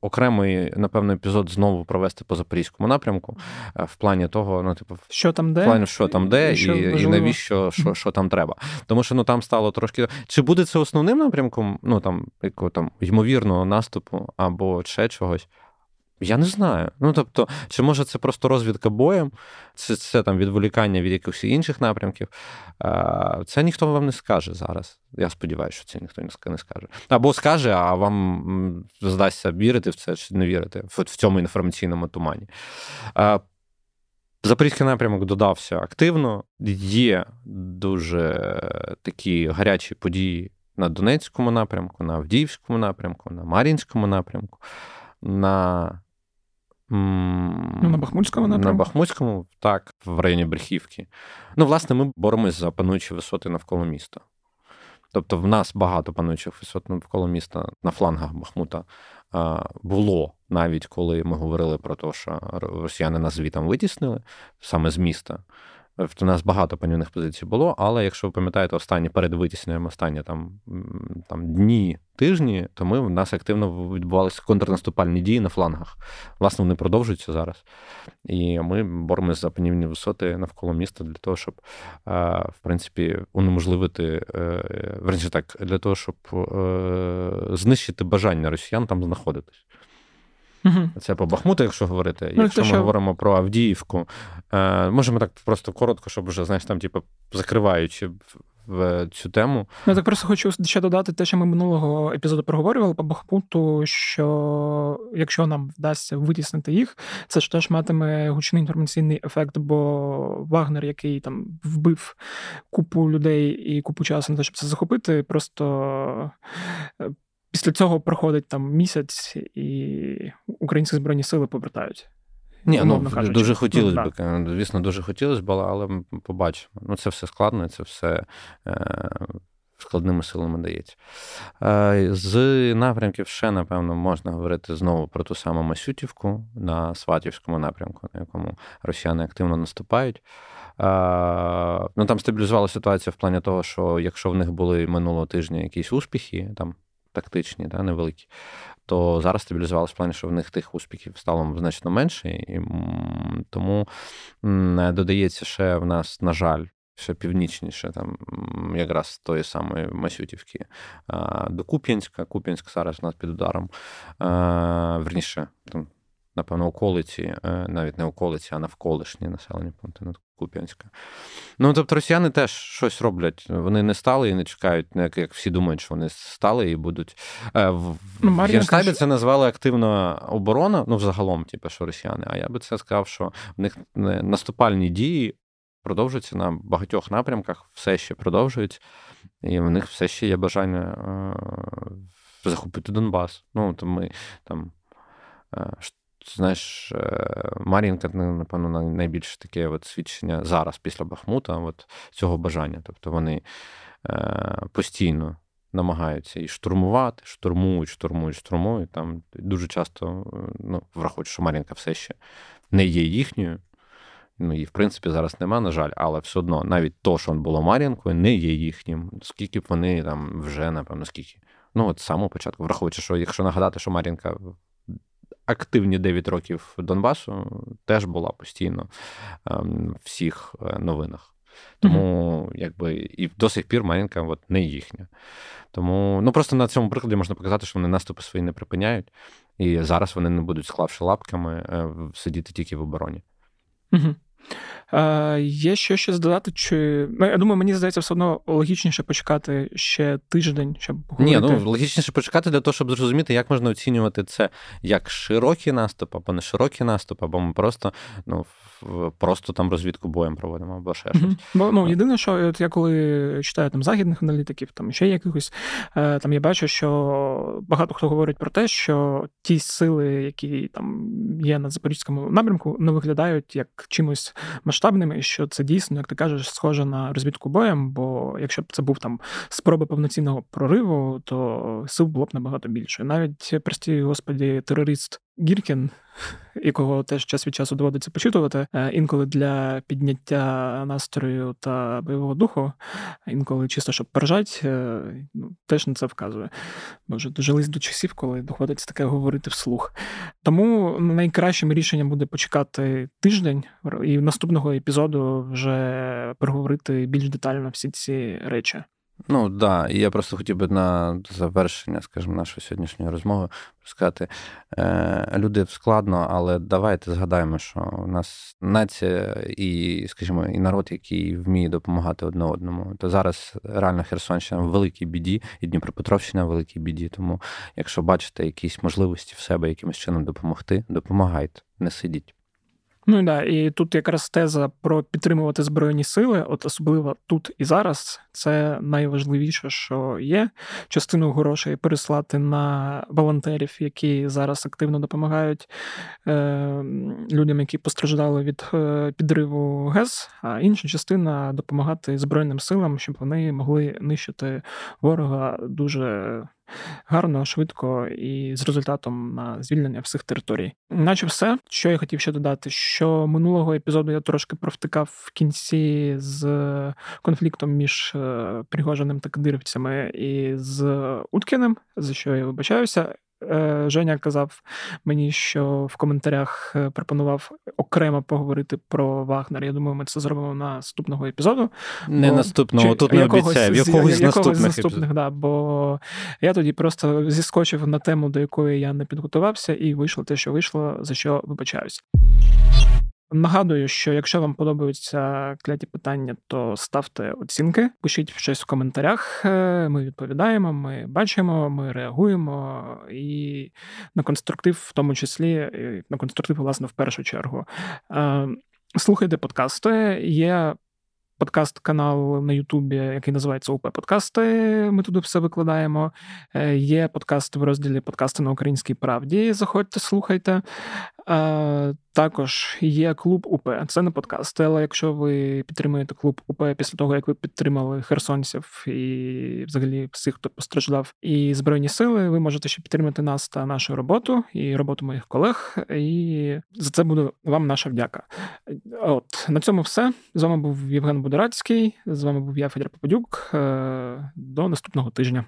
окремий, напевно, епізод знову провести по Запорізькому напрямку в плані того, ну, типу, що там де, в плані, що там де, і, що і, і навіщо, що, що там треба. Тому що, ну, там стало трошки... Чи буде це основним напрямком, ну, там, якого там, ймовірного наступу або ще чогось? Я не знаю. Ну, тобто, чи може це просто розвідка боєм, це, це там відволікання від якихось інших напрямків. Це ніхто вам не скаже зараз. Я сподіваюся, що це ніхто не скаже. Або скаже, а вам здасться вірити в це чи не вірити в, в цьому інформаційному тумані. Запорізький напрямок додався активно. Є дуже такі гарячі події на Донецькому напрямку, на Авдіївському напрямку, на Мар'їнському напрямку, на... Ну, на Бахмутському напрямку. На Бахмутському, так, в районі Брехівки. Ну, власне, ми боремось за пануючі висоти навколо міста. Тобто в нас багато пануючих висот навколо міста на флангах Бахмута було, навіть коли ми говорили про те, що росіяни нас звітом витіснили, саме з міста. У нас багато панівних позицій було, але якщо ви пам'ятаєте, останні перед витісненням останні там, там дні, тижні, то ми в нас активно відбувалися контрнаступальні дії на флангах. Власне, вони продовжуються зараз. І ми боремося за панівні висоти навколо міста для того, щоб, в принципі, унеможливити, верніше так, для того, щоб знищити бажання росіян там знаходитись. Угу. Це по Бахмуту, якщо говорити. Ну, якщо ми що... говоримо про Авдіївку, е, можемо так просто коротко, щоб вже, знаєш, там, типу, закриваючи в, в, цю тему. Ну, я так просто хочу ще додати те, що ми минулого епізоду проговорювали по Бахмуту, що якщо нам вдасться витіснити їх, це ж теж матиме гучний інформаційний ефект, бо Вагнер, який там вбив купу людей і купу часу на те, щоб це захопити, просто... Після цього проходить там місяць, і українські збройні сили повертають. Ні, ну, кажучи. Дуже хотілося ну, б, да. Звісно, дуже хотілося б, але ми побачимо. Ну, це все складно, і це все е- складними силами дається. Е- з напрямків ще, напевно, можна говорити знову про ту саму Масютівку на Сватівському напрямку, на якому росіяни активно наступають. Е- ну, там стабілізувалася ситуація в плані того, що якщо в них були минулого тижня якісь успіхи, там, тактичні, та, невеликі, то зараз стабілізувалося в плані, що в них тих успіхів стало значно менше, і тому додається ще в нас, на жаль, ще північніше, там, якраз тої самої Масютівки до Куп'янська. Куп'янськ зараз у нас під ударом, верніше, там, напевно, околиці, навіть не околиці, а навколишні населені пункти над Куп'янська. Ну, тобто, росіяни теж щось роблять. Вони не стали і не чекають, як всі думають, що вони стали і будуть. В Генштабі це назвали активна оборона, ну, взагалом, типу, що росіяни. А я би це сказав, що в них наступальні дії продовжуються на багатьох напрямках, все ще продовжують, і в них все ще є бажання захопити Донбас. Ну, то ми там... Знаєш, Мар'їнка, напевно, найбільше таке от свідчення зараз після Бахмута от цього бажання. Тобто вони постійно намагаються і штурмувати, штурмують, штурмують, штурмують. Там дуже часто, ну, враховуючи, що Мар'їнка все ще не є їхньою. Ну, її, в принципі, зараз нема, на жаль, але все одно, навіть то, що було Мар'їнкою, не є їхнім. Скільки б вони там вже, напевно, скільки. Ну, от з самого початку, враховуючи, що якщо нагадати, що Мар'їнка... Активні дев'ять років Донбасу теж була постійно в всіх новинах. Тому, якби, і до сих пір Мар'їнка от не їхня. Тому, ну, просто на цьому прикладі можна показати, що вони наступи свої не припиняють, і зараз вони не будуть, склавши лапками, сидіти тільки в обороні. Угу. Е, є що щось додати? Чи... Я думаю, мені здається, все одно логічніше почекати ще тиждень, щоб говорити. Ні, ну, логічніше почекати для того, щоб зрозуміти, як можна оцінювати це як широкий наступ, або не широкий наступ, або ми просто, ну, просто там розвідку боєм проводимо, або ще щось. Бо, ну, єдине, що я коли читаю там західних аналітиків, там ще якихось, там я бачу, що багато хто говорить про те, що ті сили, які там є на запорізькому напрямку, не виглядають як чимось масштабними, і що це дійсно, як ти кажеш, схоже на розвідку боєм, бо якщо б це був там спроба повноцінного прориву, то сил було б набагато більше. Навіть, прості господі, терорист Гіркін, якого теж час від часу доводиться почитувати, інколи для підняття настрою та бойового духу, інколи чисто, щоб поржать, теж на це вказує. Боже, дожились до часів, коли доводиться таке говорити вслух. Тому найкращим рішенням буде почекати тиждень і наступного епізоду вже проговорити більш детально всі ці речі. Ну, да, і я просто хотів би на завершення, скажімо, нашої сьогоднішньої розмови сказати, люди, складно, але давайте згадаємо, що в нас нація і, скажімо, і народ, який вміє допомагати одне одному. То зараз реально Херсонщина в великій біді, і Дніпропетровщина в великій біді, тому якщо бачите якісь можливості в себе якимось чином допомогти, допомагайте, не сидіть. Ну, і да, і тут якраз теза про підтримувати Збройні Сили, от особливо тут і зараз, це найважливіше, що є. Частину грошей переслати на волонтерів, які зараз активно допомагають е- людям, які постраждали від е- підриву ГЕС, а інша частина допомагати Збройним Силам, щоб вони могли нищити ворога дуже гарно, швидко і з результатом на звільнення всіх територій. Наче все, що я хотів ще додати, що минулого епізоду я трошки провтикав в кінці з конфліктом між Пригожиним та кадирівцями і з Уткіним, за що я вибачаюся. Женя казав мені, що в коментарях пропонував окремо поговорити про Вагнер. Я думаю, ми це зробимо наступного епізоду. Не бо... наступного, Чи... тут не обіцяю. Якогось, якогось, якогось з наступних, да, бо я тоді просто зіскочив на тему, до якої я не підготувався, і вийшло те, що вийшло, за що вибачаюсь. Нагадую, що якщо вам подобаються кляті питання, то ставте оцінки, пишіть щось в коментарях, ми відповідаємо, ми бачимо, ми реагуємо, і на конструктив в тому числі, на конструктив, власне, в першу чергу. Слухайте подкасти, є подкаст-канал на Ютубі, який називається «УП-подкасти», ми туди все викладаємо. Є подкаст в розділі «Подкасти на українській правді», заходьте, слухайте. Також є клуб УП, це не подкаст, але якщо ви підтримуєте клуб УП після того, як ви підтримали херсонців і взагалі всіх, хто постраждав, і Збройні Сили, ви можете ще підтримати нас та нашу роботу, і роботу моїх колег, і за це буде вам наша вдяка. От, на цьому все. З вами був Євген Будерацький, з вами був я, Федір Попадюк. До наступного тижня.